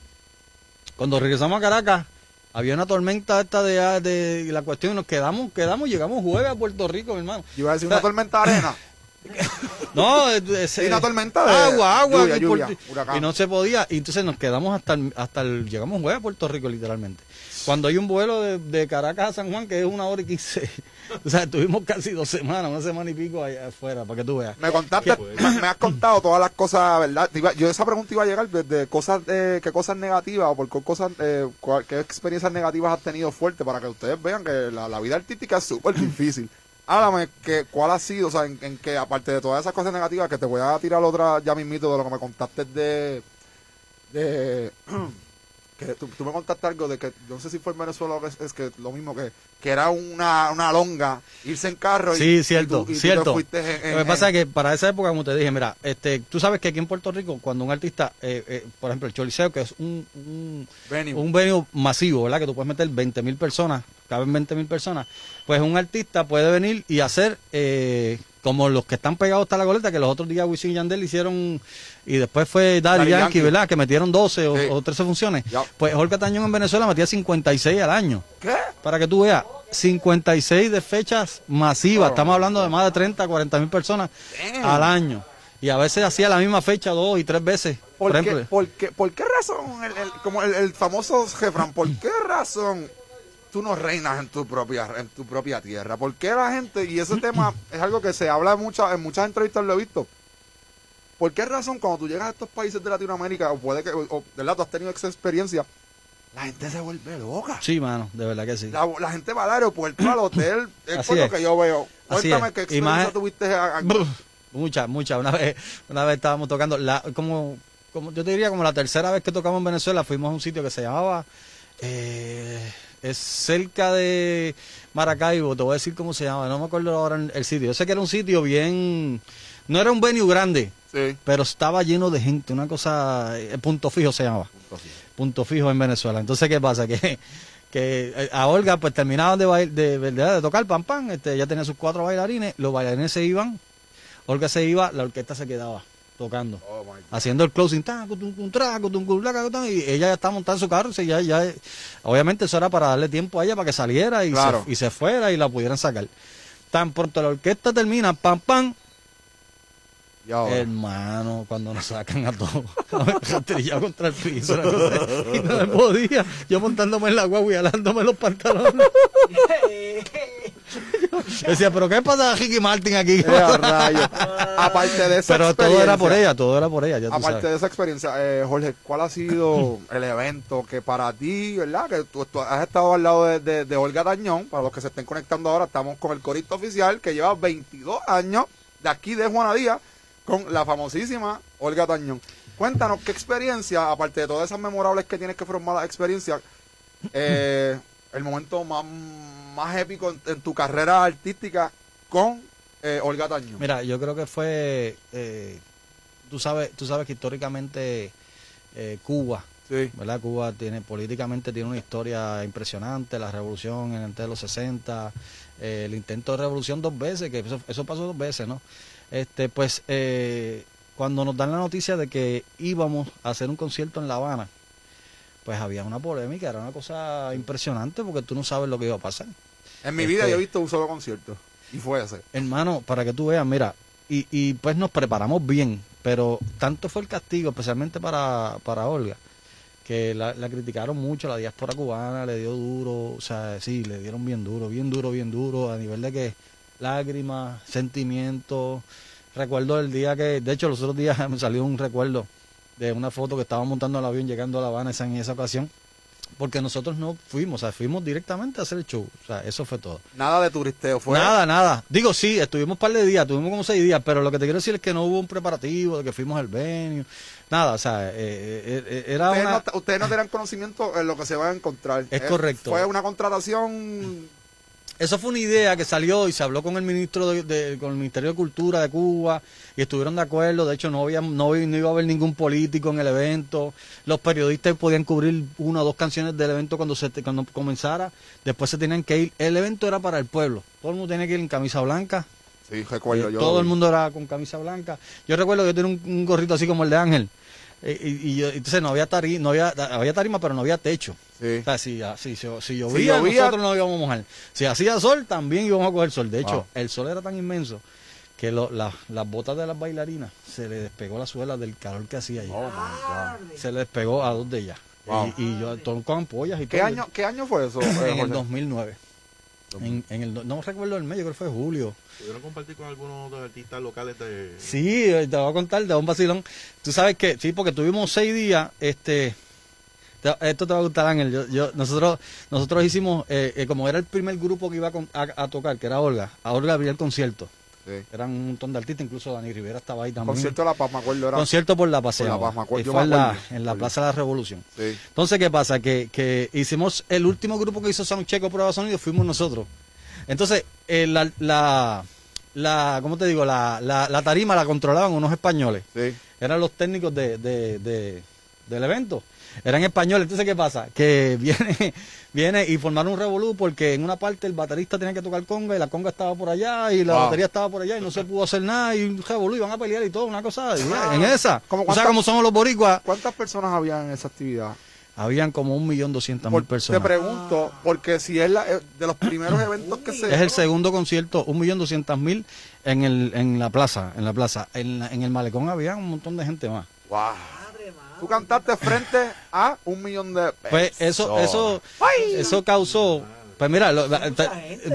Cuando regresamos a Caracas, había una tormenta esta de la cuestión, nos quedamos, llegamos jueves a Puerto Rico, mi hermano. Yo iba a decir, o sea, una tormenta de arena. No, una tormenta de agua, lluvia, y no se podía. Y entonces nos quedamos llegamos jueves a Puerto Rico, literalmente. Cuando hay un vuelo de Caracas a San Juan, que es 1 hora y 15. O sea, estuvimos casi 2 semanas, 1 semana y pico allá afuera, para que tú veas. Me contaste, me has contado todas las cosas, ¿verdad? Yo esa pregunta iba a llegar desde cosas, qué cosas negativas o por qué cosas, qué experiencias negativas has tenido fuerte, para que ustedes vean que la vida artística es súper difícil. Háblame, ¿cuál ha sido? O sea, en que aparte de todas esas cosas negativas, que te voy a tirar otra ya mismito de lo que me contaste de que tú me contaste algo de que, no sé si fue en Venezuela o es que lo mismo, que era una longa, irse en carro. Sí, cierto, cierto. Lo que pasa es que para esa época, como te dije, mira, tú sabes que aquí en Puerto Rico, cuando un artista, por ejemplo, el Choliseo, que es un venue masivo, ¿verdad? Que tú puedes meter 20.000 personas. Caben 20.000 personas, pues un artista puede venir y hacer como los que están pegados hasta la goleta, que los otros días Wisin y Yandel hicieron, y después fue Daddy Yankee, ¿verdad? Que metieron 12 sí, o 13 funciones. Yep. Pues Olga Tañón en Venezuela metía 56 al año. ¿Qué? Para que tú veas, 56 de fechas masivas, estamos hablando de más de 30.000 a 40.000 personas al año. Y a veces hacía la misma fecha 2 y 3 veces. ¿Por qué razón? Como el famoso jefran, ¿por qué razón tú no reinas en tu propia tierra? ¿Por qué la gente? Y ese tema es algo que se habla en muchas entrevistas, lo he visto. ¿Por qué razón cuando tú llegas a estos países de Latinoamérica, o puede que, ¿verdad? Tú has tenido esa experiencia, la gente se vuelve loca? Sí, mano, de verdad que sí. La gente va al aeropuerto, al hotel, es por lo que yo veo. Cuéntame qué experiencia tuviste aquí. Muchas. Una vez estábamos tocando, yo te diría como la tercera vez que tocamos en Venezuela, fuimos a un sitio que se llamaba... es cerca de Maracaibo, te voy a decir cómo se llama, no me acuerdo ahora el sitio. Yo sé que era un sitio bien... No era un venue grande, sí, pero estaba lleno de gente, una cosa... Punto Fijo se llamaba. Punto Fijo en Venezuela. Entonces, ¿qué pasa? Que a Olga, pues terminaban de tocar, pam, pam, ya tenía sus 4 bailarines, los bailarines se iban, Olga se iba, la orquesta se quedaba tocando, haciendo el closing, y ella ya estaba montando su carro, y ya, obviamente eso era para darle tiempo a ella para que saliera y, claro, se fuera y la pudieran sacar. Tan pronto la orquesta termina, pam, pam, hermano, cuando nos sacan a todos, rastrillado contra el piso, y no me podía, yo montándome en la guagua y alándome los pantalones. Yo decía, pero ¿qué pasa Ricky Martin aquí? Aparte de esa experiencia, todo era por ella. Ya aparte de esa experiencia, Jorge, ¿cuál ha sido el evento que para ti, verdad? Que tú has estado al lado de Olga Tañón. Para los que se estén conectando ahora, estamos con el corista oficial que lleva 22 años de aquí de Juana Díaz, con la famosísima Olga Tañón. Cuéntanos qué experiencia, aparte de todas esas memorables que tienes que formar la experiencia, el momento más épico en tu carrera artística con Olga Tañón. Mira, yo creo que fue, tú sabes que históricamente Cuba. Sí. ¿Verdad? Cuba tiene, políticamente tiene una historia impresionante, la revolución entre los 60, el intento de revolución dos veces, que eso pasó dos veces, ¿no? Pues cuando nos dan la noticia de que íbamos a hacer un concierto en La Habana, pues había una polémica, era una cosa impresionante porque tú no sabes lo que iba a pasar. En mi vida yo he visto un solo concierto y fue ese. Hermano, para que tú veas, mira, y pues nos preparamos bien, pero tanto fue el castigo, especialmente para Olga, que la criticaron mucho, la diáspora cubana le dio duro, o sea, sí, le dieron bien duro, bien duro, bien duro, a nivel de que lágrimas, sentimientos. Recuerdo el día que, de hecho los otros días me salió un recuerdo de una foto que estaba montando el avión llegando a La Habana en esa ocasión, porque nosotros no fuimos, o sea, fuimos directamente a hacer el show, o sea, eso fue todo. Nada de turisteo, fue. Nada, nada. Digo, sí, estuvimos un par de días, tuvimos como 6 días, pero lo que te quiero decir es que no hubo un preparativo, de que fuimos al venue, nada, o sea, era ustedes una... No, ustedes no tenían conocimiento en lo que se van a encontrar. Es correcto. Fue una contratación... Eso fue una idea que salió y se habló con el ministro con el Ministerio de Cultura de Cuba y estuvieron de acuerdo. De hecho, no iba a haber ningún político en el evento. Los periodistas podían cubrir 1 o 2 canciones del evento cuando comenzara. Después se tenían que ir. El evento era para el pueblo. Todo el mundo tenía que ir en camisa blanca. Sí, recuerdo yo. Todo el mundo era con camisa blanca. Yo recuerdo que yo tenía un gorrito así como el de Ángel. Y entonces había tarima, pero no había techo. Sí. O sea, si llovía, nosotros no íbamos a mojar. Si hacía sol, también íbamos a coger sol. De hecho, el sol era tan inmenso que las botas de las bailarinas se le despegó la suela del calor que hacía allí. Se le despegó a 2 de ellas. Wow. Y yo con ampollas y todo. ¿Qué año fue eso? En el 2009. No recuerdo el mes, yo creo que fue julio. ¿Pudieron compartir con algunos de los artistas locales? Sí, te voy a contar, de un vacilón. Tú sabes que, sí, porque tuvimos 6 días, esto te va a gustar, Ángel. Nosotros hicimos, como era el primer grupo que iba a tocar, que era Olga, a Olga abrió el concierto. Sí. Eran un montón de artistas, incluso Dani Rivera estaba ahí también. Concierto de La Paz, me acuerdo. Concierto por la Paseo, que fue en la Plaza de la Revolución. Sí. Entonces, ¿qué pasa? Que hicimos el último grupo que hizo soundcheck o prueba sonido, fuimos nosotros. Entonces, ¿cómo te digo? La tarima la controlaban unos españoles. Sí. Eran los técnicos del evento. Eran españoles. Entonces, ¿qué pasa? Que viene y formaron un revolú porque en una parte el baterista tenía que tocar conga y la conga estaba por allá y la batería estaba por allá y no se pudo hacer nada y un revolú y van a pelear y todo, una cosa. En esa. O sea, como somos los boricuas. ¿Cuántas personas habían en esa actividad? Habían como 1.200.000 personas. Te pregunto, porque si es de los primeros eventos que se... Es el segundo concierto, 1.200.000 en la plaza. En el malecón había un montón de gente más. ¡Wow! Tú cantaste frente a 1 millón de pesos. Pues eso causó... Pues mira,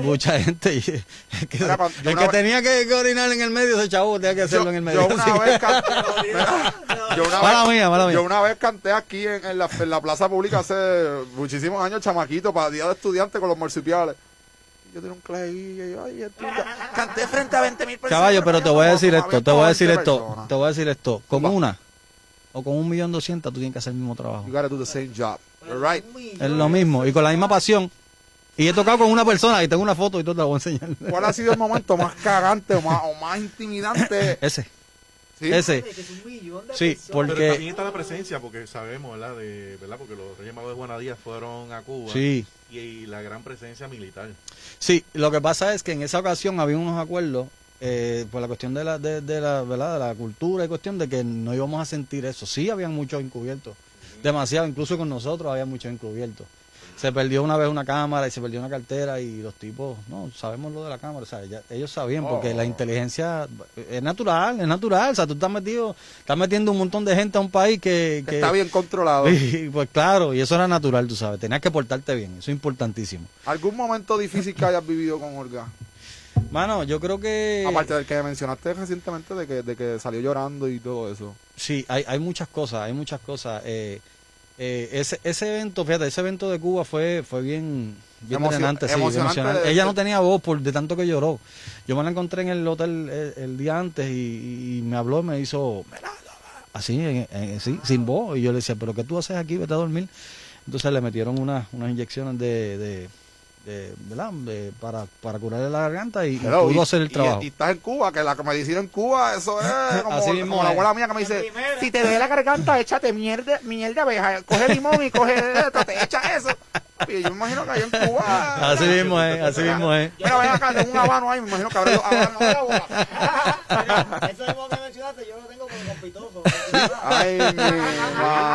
mucha gente. El que tenía que orinar en el medio, ese chavo tenía que hacerlo en el medio. Yo una vez canté aquí en la plaza pública hace muchísimos años, chamaquito, para Día de Estudiantes con los marsupiales. Yo tenía un clavillo y canté frente a 20.000 personas. Caballo, pero te voy a decir esto. Con una o con 1.200.000 tú tienes que hacer el mismo trabajo. You gotta do the same job. Right. Es lo mismo y con la misma pasión. Y he tocado con una persona y tengo una foto y todo te la voy a enseñar. ¿Cuál ha sido el momento más cagante o más intimidante? Ese. ¿Sí? Ese. Sí, porque... Pero también está la presencia, porque sabemos, ¿verdad? Porque los Reyes Magos de Juana Díaz fueron a Cuba. Sí. Y la gran presencia militar. Sí, lo que pasa es que en esa ocasión había unos acuerdos por la cuestión de la cultura y cuestión de que no íbamos a sentir eso. Sí, habían muchos encubiertos. Demasiado, incluso con nosotros había muchos encubiertos. Se perdió una vez una cámara y se perdió una cartera y los tipos, no, sabemos lo de la cámara, o sea, ellos sabían porque la inteligencia es natural, o sea, tú estás metiendo un montón de gente a un país que está bien controlado. Y, pues claro, y eso era natural, tú sabes, tenías que portarte bien, eso es importantísimo. ¿Algún momento difícil que hayas vivido con Olga? Mano, yo creo que... Aparte del que mencionaste recientemente de que salió llorando y todo eso. Sí, hay muchas cosas. Ese evento, fíjate, ese evento de Cuba fue bien emocionante, emocionante. Ella no tenía voz de tanto que lloró. Yo me la encontré en el hotel el día antes y me habló, me hizo así, sin voz. Y yo le decía, ¿pero qué tú haces aquí? Vete a dormir. Entonces le metieron unas inyecciones de ¿verdad? Para curarle la garganta y pudo hacer el trabajo. Y estás en Cuba, que la medicina en Cuba, eso es como la abuela mía que me dice, si te duele la garganta, échate miel de abeja, coge limón y coge te echa eso. Yo me imagino que allá en Cuba... Así mismo es, así mismo es. Mira, ven acá, tengo un habano ahí, me imagino que habrá dos habanos. Mira, eso es lo que mencionaste, yo lo tengo como compitoso. Ay,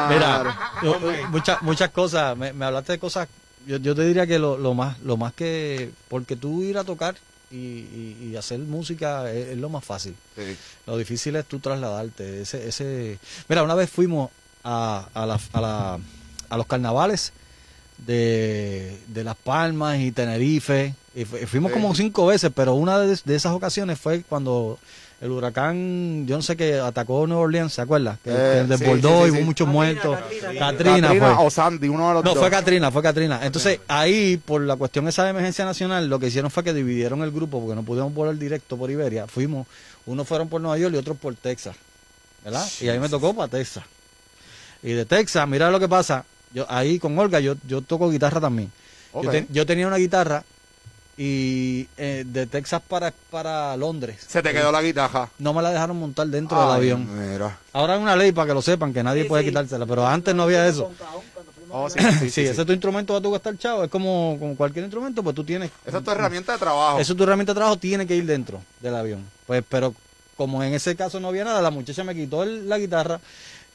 mira, muchas cosas, me hablaste de cosas... Yo te diría que lo más que... Porque tú ir a tocar y hacer música es lo más fácil. Sí. Lo difícil es tú trasladarte. Mira, una vez fuimos a los carnavales de Las Palmas y Tenerife. Y fuimos como 5 veces, pero una de esas ocasiones fue cuando el huracán, yo no sé qué, atacó Nueva Orleans, ¿se acuerdas? Que desbordó y hubo muchos muertos. Katrina o Sandy, uno de los dos. No, fue Katrina. Entonces, ahí, por la cuestión esa de emergencia nacional, lo que hicieron fue que dividieron el grupo, porque no pudimos volar directo por Iberia. Fuimos, unos fueron por Nueva York y otros por Texas, ¿verdad? Y ahí me tocó para Texas. Y de Texas, mira lo que pasa, yo ahí con Olga, yo toco guitarra también. Okay. Yo tenía una guitarra, y de Texas para Londres. ¿Se te quedó la guitarra? No me la dejaron montar dentro del avión. Mira. Ahora hay una ley para que lo sepan, que nadie puede quitársela, pero antes no había eso. Sí, ese es tu instrumento, va a tu gastar, chavo. Es como cualquier instrumento, pues tú tienes... Esa es tu herramienta de trabajo. Eso es tu herramienta de trabajo, tiene que ir dentro del avión. Pues, pero como en ese caso no había nada, la muchacha me quitó la guitarra.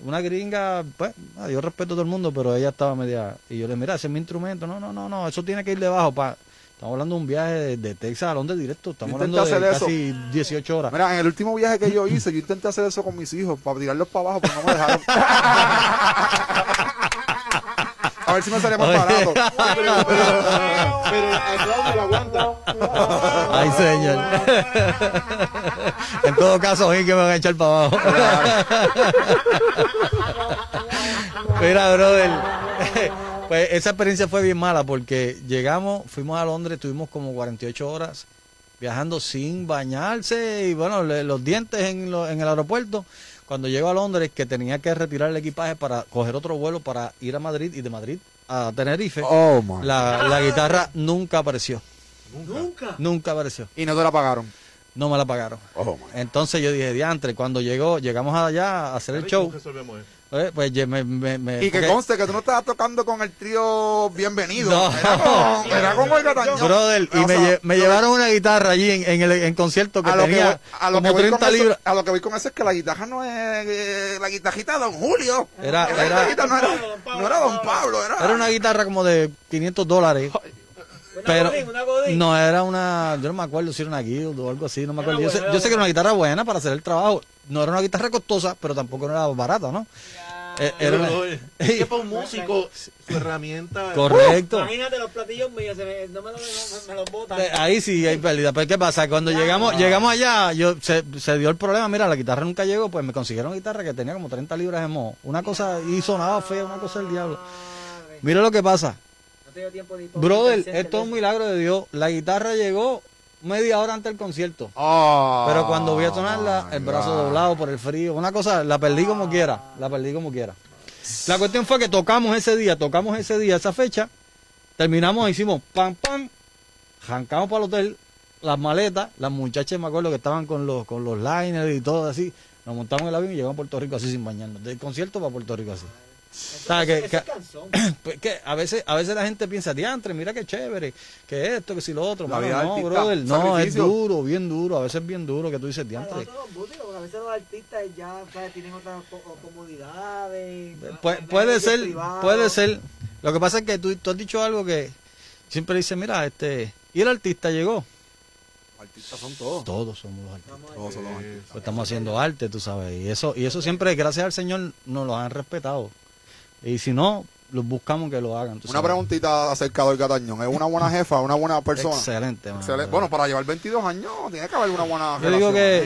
Una gringa, pues, yo respeto a todo el mundo, pero ella estaba media... Y yo le dije, mira, ese es mi instrumento. No, eso tiene que ir debajo para... Estamos hablando de un viaje de Texas a Londres directo. Estamos hablando de casi 18 horas. Mira, en el último viaje que yo hice, yo intenté hacer eso con mis hijos, para tirarlos para abajo, pero no me dejaron. A ver si me sale más barato. Pero el me lo aguanto. Ay, señor. En todo caso, oye, que me van a echar para abajo. Mira, brother. Pues esa experiencia fue bien mala porque llegamos, fuimos a Londres, estuvimos como 48 horas viajando sin bañarse y bueno, los dientes en el aeropuerto. Cuando llego a Londres, que tenía que retirar el equipaje para coger otro vuelo para ir a Madrid y de Madrid a Tenerife, la guitarra nunca apareció. Nunca apareció. ¿Y no te la pagaron? No me la pagaron. Entonces yo dije, diantre, cuando llegamos allá a hacer el show... Pues y que conste que tú no estabas tocando con el trío Bienvenido. No. Era con Olga Tañón. Brother, y me llevaron una guitarra allí en concierto que tenía como 30 libras. A lo que voy con eso es que la guitarra no es la guitarrita de Don Julio. No era Don Pablo. Era una guitarra como de $500. Pero no era una, yo no me acuerdo si era una Guild o algo así, no me acuerdo. Yo sé que era una guitarra buena para hacer el trabajo. No era una guitarra costosa, pero tampoco era barata, ¿no? Es que para un músico su herramienta. Correcto. Imagínate los platillos míos, no me los botan. Ahí sí hay pérdida. Pero ¿qué pasa? Cuando llegamos allá, se dio el problema. Mira, la guitarra nunca llegó, pues me consiguieron una guitarra que tenía como 30 libras de moho. Una cosa y sonaba fea, una cosa del diablo. Mira lo que pasa. Brother, esto es un milagro de Dios. La guitarra llegó media hora antes del concierto. Pero cuando voy a sonarla, el brazo doblado por el frío. Una cosa, la perdí como quiera. La cuestión fue que tocamos ese día, esa fecha. Terminamos, hicimos pam. Jancamos para el hotel, las maletas. Las muchachas, me acuerdo que estaban con los liners y todo así. Nos montamos en el avión y llegamos a Puerto Rico así sin bañarnos. Del concierto para Puerto Rico así. Que a veces la gente piensa, diantre, mira qué chévere, que esto, que si lo otro. Mano, no, brother, no, es duro, bien duro, a veces es bien duro que tú dices, diantre. A veces los artistas ya tienen otras comodidades. Puede ser. Lo que pasa es que tú has dicho algo que siempre dices, mira, y el artista llegó. Artistas son todos. Todos somos los artistas. Todos somos los artistas. Pues estamos haciendo arte, tú sabes. Y eso siempre, gracias al Señor, nos lo han respetado. Y si no, los buscamos que lo hagan. Una preguntita acerca de Olga Tañón. ¿Es una buena jefa, una buena persona? Excelente, man. Bueno, para llevar 22 años tiene que haber una buena jefa.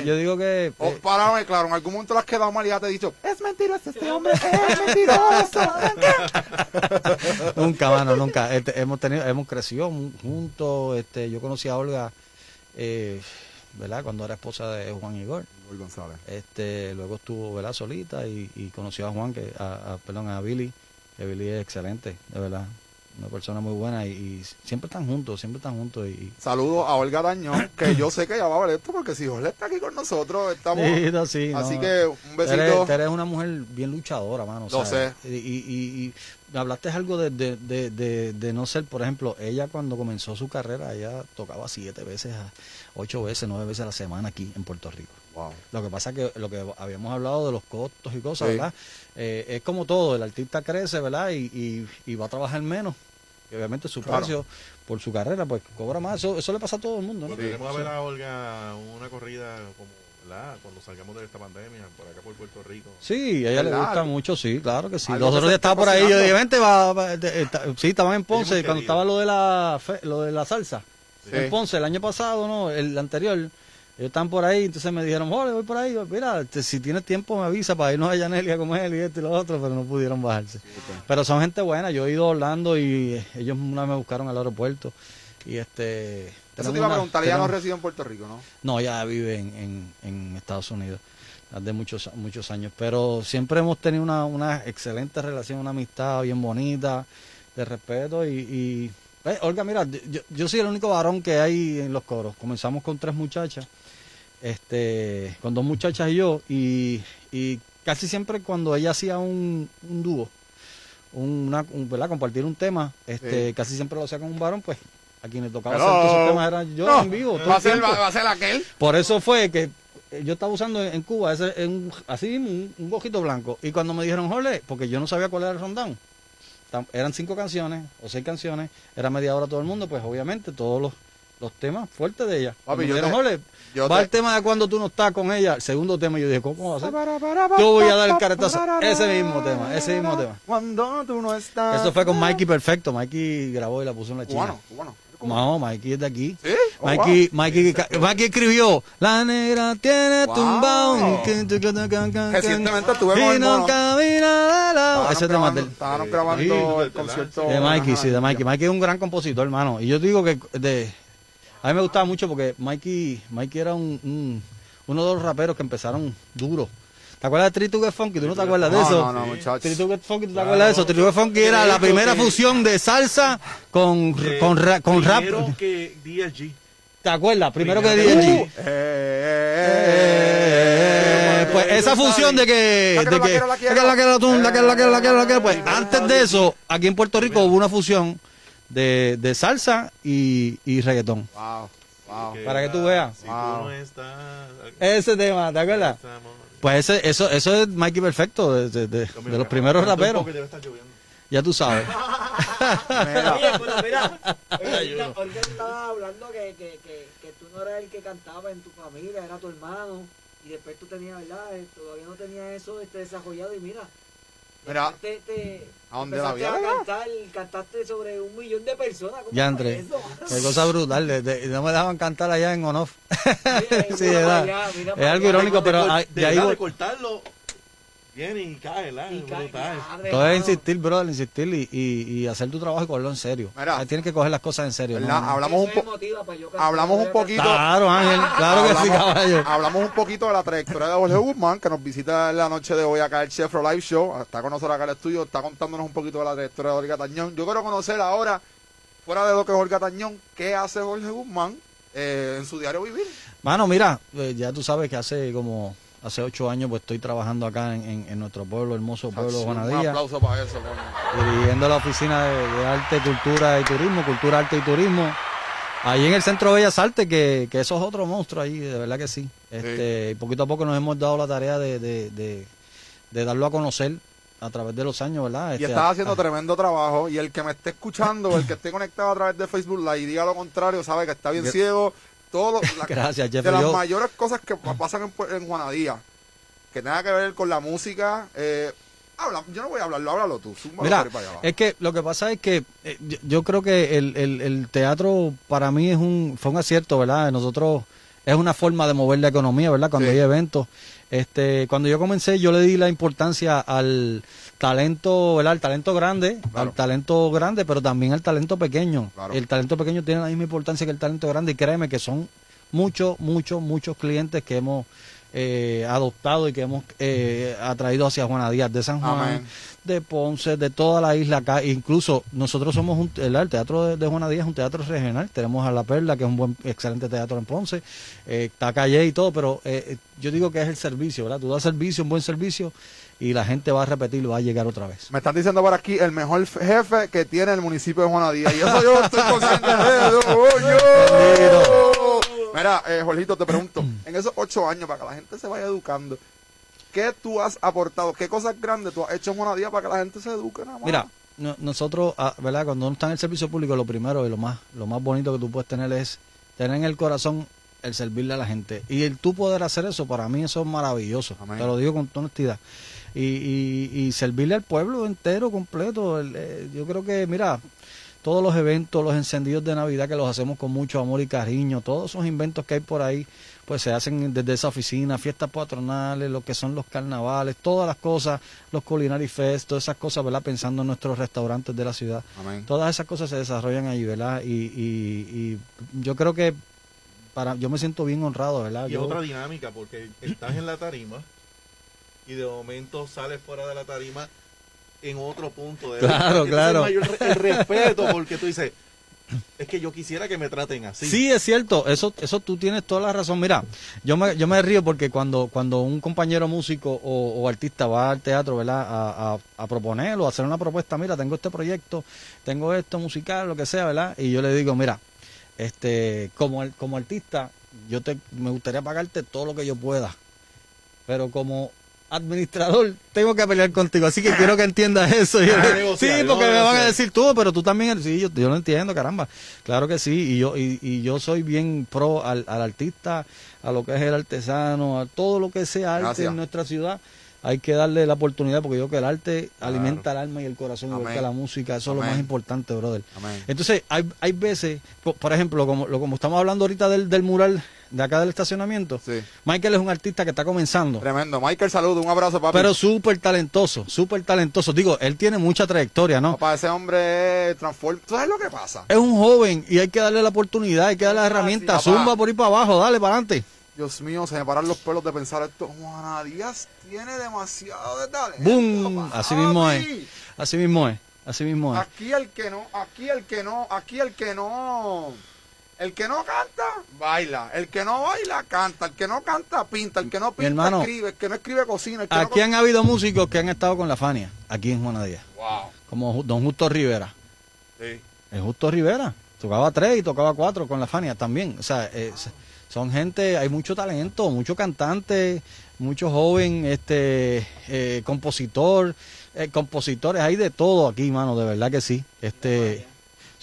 Yo digo que... Párame, claro, en algún momento las has quedado mal y ya te he dicho, es mentiroso este hombre, es mentiroso. Nunca, mano. Hemos crecido juntos. Yo conocí a Olga, ¿verdad? Cuando era esposa de Juan Igor González. Luego estuvo, ¿verdad?, solita y conoció a Billy, que Billy es excelente, de verdad. una persona muy buena y siempre están juntos, y... Saludos a Olga Tañón, que yo sé que ella va a ver esto porque si Jorge está aquí con nosotros, estamos... Sí, no, sí, así no, que un besito. Eres una mujer bien luchadora, mano. Lo sé. Y hablaste algo de no ser, por ejemplo, ella cuando comenzó su carrera, ella tocaba 7 veces, 8 veces, 9 veces a la semana aquí en Puerto Rico. Wow. Lo que pasa es que lo que habíamos hablado de los costos y cosas, sí, ¿verdad? Es como todo, el artista crece, ¿verdad? Y va a trabajar menos. Y obviamente su precio, claro, por su carrera, pues cobra más. Eso le pasa a todo el mundo, ¿no? Pues queremos, sí, a ver a Olga una corrida como, ¿verdad?, cuando salgamos de esta pandemia, por acá por Puerto Rico. Sí, a ella, ¿verdad?, le gusta mucho, sí, claro que sí. Los otros días estaba por ahí, yo dije, vente, sí, estaba en Ponce, cuando querido, estaba lo de la salsa. Sí. En Ponce, el año pasado, ¿no?, el anterior... Ellos están por ahí, entonces me dijeron, Jorge, voy por ahí. Mira, si tienes tiempo me avisa para irnos a Yanelia como él y esto y lo otro, pero no pudieron bajarse. Sí, claro. Pero son gente buena, yo he ido a Orlando y ellos una vez me buscaron al aeropuerto. Y eso te iba a preguntar, ella no reside en Puerto Rico, ¿no? No, ella vive en Estados Unidos, hace muchos años. Pero siempre hemos tenido una excelente relación, una amistad bien bonita, de respeto y Olga, mira, yo soy el único varón que hay en los coros. Comenzamos con 3 muchachas. Con 2 muchachas y yo, y casi siempre cuando ella hacía un dúo, ¿verdad?, compartir un tema, sí, casi siempre lo hacía con un varón, pues a quien le tocaba hacer todos esos temas era yo, no, en vivo. ¿Va a ser aquel? Por eso fue que yo estaba usando en Cuba un gojito blanco, y cuando me dijeron, Jorge, porque yo no sabía cuál era el rundown, eran 5 canciones o 6 canciones, era media hora todo el mundo, pues obviamente todos los temas fuertes de ella. Papi, va el tema de cuando tú no estás con ella, el segundo tema, yo dije, ¿cómo va a ser? Yo voy a dar el caretazo, ese mismo tema. Cuando tú no estás. Eso fue con Mikey, perfecto. Mikey grabó y la puso en la china. Cubano. No, Mikey es de aquí. ¿Sí? Oh, Mikey escribió, la negra tiene tumbao. Recientemente estuve con el mono. Ese tema del... Estaban grabando el concierto. De Mikey, sí, de Mikey. Mikey es un gran compositor, hermano. Y yo te digo que... A mí me gustaba mucho porque Mikey era uno de los raperos que empezaron duro. ¿Te acuerdas de Tritu Get Funky? ¿Tú no te acuerdas de eso? No, muchachos. Tritu Get Funky, ¿tú te acuerdas de eso? Tritu Get Funky era la primera fusión de salsa con rap. Primero que DLG. ¿Te acuerdas? Primero que DLG. Pues esa fusión de que... Pues antes de eso, aquí en Puerto Rico hubo una fusión de salsa y reggaetón. Wow. Para que tú veas. Si wow. Tú no estás... Ese tema, ¿te acuerdas? Pues eso es Mikey perfecto, de los primeros raperos. Ya tú sabes. Mira, Jorge estaba hablando que tú no eras el que cantaba en tu familia, era tu hermano, y después tú tenías, ¿verdad?, todavía no tenías eso desarrollado, y mira... Mira, ¿a dónde la vida? Cantaste sobre 1 millón de personas. Ya entré. Qué cosa brutal. No me dejaban cantar allá en Onof. Sí, es algo irónico, pero de ahí de cortarlo viene y cae, ¿verdad? Todo es insistir, brother, insistir y hacer tu trabajo y cogerlo en serio. Tienes que coger las cosas en serio. Hablamos un poquito. Claro, Ángel, claro que sí, caballo. Hablamos un poquito de la trayectoria de Jorge Guzmán, que nos visita en la noche de hoy acá el Chef for Live Show. Está con nosotros acá en el estudio, está contándonos un poquito de la trayectoria de Olga Tañón. Yo quiero conocer ahora, fuera de lo que es Olga Tañón, ¿qué hace Jorge Guzmán en su diario vivir? Mano, mira, ya tú sabes que Hace 8 años pues estoy trabajando acá en nuestro pueblo, hermoso pueblo de Juana Díaz. Un aplauso para eso. Dirigiendo la oficina de arte, cultura y turismo, ahí en el centro de Bellas Artes, que eso es otro monstruo ahí, de verdad que sí. Sí. Poquito a poco nos hemos dado la tarea de darlo a conocer a través de los años, ¿verdad? Y estás haciendo tremendo trabajo, y el que me esté escuchando, el que esté conectado a través de Facebook Live y diga lo contrario, sabe que está bien ciego. Gracias, Jeff, de las mayores cosas que pasan en Juana Díaz, que tenga que ver con la música, yo no voy a hablarlo, háblalo tú. Mira, es que lo que pasa es que yo creo que el teatro para mí fue un acierto, ¿verdad? Nosotros es una forma de mover la economía, ¿verdad? Cuando hay eventos. Cuando yo comencé, yo le di la importancia al talento, ¿verdad?, al talento grande, claro, al talento grande, pero también al talento pequeño. Claro. El talento pequeño tiene la misma importancia que el talento grande, y créeme que son muchos clientes que hemos adoptado y que hemos atraído hacia Juana Díaz de San Juan, amén, de Ponce, de toda la isla acá. Incluso nosotros somos el teatro de Juana Díaz es un teatro regional. Tenemos a La Perla, que es un excelente teatro en Ponce, está Calle y todo, pero yo digo que es el servicio, ¿verdad? Tú das servicio, un buen servicio, y la gente va a repetir, va a llegar otra vez. Me están diciendo por aquí el mejor jefe que tiene el municipio de Juana Díaz, y eso yo estoy consciente de eso. Mira, Jorgito, te pregunto, en esos 8 años, para que la gente se vaya educando, ¿qué tú has aportado? ¿Qué cosas grandes tú has hecho en Juana Díaz para que la gente se eduque? Nada más. Mira, nosotros, ¿verdad? Cuando uno está en el servicio público, lo primero y lo más bonito que tú puedes tener es tener en el corazón el servirle a la gente. Y el tú poder hacer eso, para mí eso es maravilloso. Amén. Te lo digo con honestidad. Y servirle al pueblo entero, completo. Yo creo que, mira, todos los eventos, los encendidos de Navidad que los hacemos con mucho amor y cariño, todos esos inventos que hay por ahí, pues se hacen desde esa oficina, fiestas patronales, lo que son los carnavales, todas las cosas, los culinary fest, todas esas cosas, ¿verdad? Pensando en nuestros restaurantes de la ciudad. Amén. Todas esas cosas se desarrollan allí, ¿verdad? Y yo creo que yo me siento bien honrado, ¿verdad? Y es otra dinámica, porque estás en la tarima y de momento sales fuera de la tarima en otro punto de claro, claro. El respeto, porque tú dices, es que yo quisiera que me traten así. Sí, es cierto, eso tú tienes toda la razón. Mira, yo me río porque cuando un compañero músico o artista va al teatro, ¿verdad? A proponer o hacer una propuesta, mira, tengo este proyecto, tengo esto musical, lo que sea, ¿verdad? Y yo le digo, mira, como artista, me gustaría pagarte todo lo que yo pueda, pero como administrador, tengo que pelear contigo, así que quiero que entiendas eso. Sí, porque me van a decir tú, pero tú también. Sí, yo lo entiendo, caramba, claro que sí. Y yo soy bien pro al artista, a lo que es el artesano, a todo lo que sea arte. Gracias. En nuestra ciudad hay que darle la oportunidad, porque yo creo que el arte alimenta el alma y el corazón, igual que la música. Eso es lo más importante, brother. Amén. Entonces, hay veces, por ejemplo, como estamos hablando ahorita del mural de acá del estacionamiento, sí. Michael es un artista que está comenzando. Tremendo. Michael, saludo, un abrazo, papi. Pero súper talentoso, súper talentoso. Digo, él tiene mucha trayectoria, ¿no? Para ese hombre transforma. ¿Tú sabes lo que pasa? Es un joven y hay que darle la oportunidad, hay que darle la herramienta. Sí, zumba por ahí para abajo, dale para adelante. Dios mío, se me paran los pelos de pensar esto. Juana Díaz tiene demasiado de talento. ¡Bum! Así mismo es. Así mismo es. Así mismo es. Aquí el que no, aquí el que no, aquí el que no. El que no canta, baila. El que no baila, canta. El que no canta, pinta. El que no pinta, hermano, escribe. El que no escribe, cocina. Aquí han habido músicos que han estado con la Fania, aquí en Juana Díaz. Wow. Como don Justo Rivera. Sí. El Justo Rivera tocaba 3 y tocaba 4 con la Fania también. O sea, son gente, hay mucho talento, mucho cantante, mucho joven, compositores, hay de todo aquí, mano, de verdad que sí.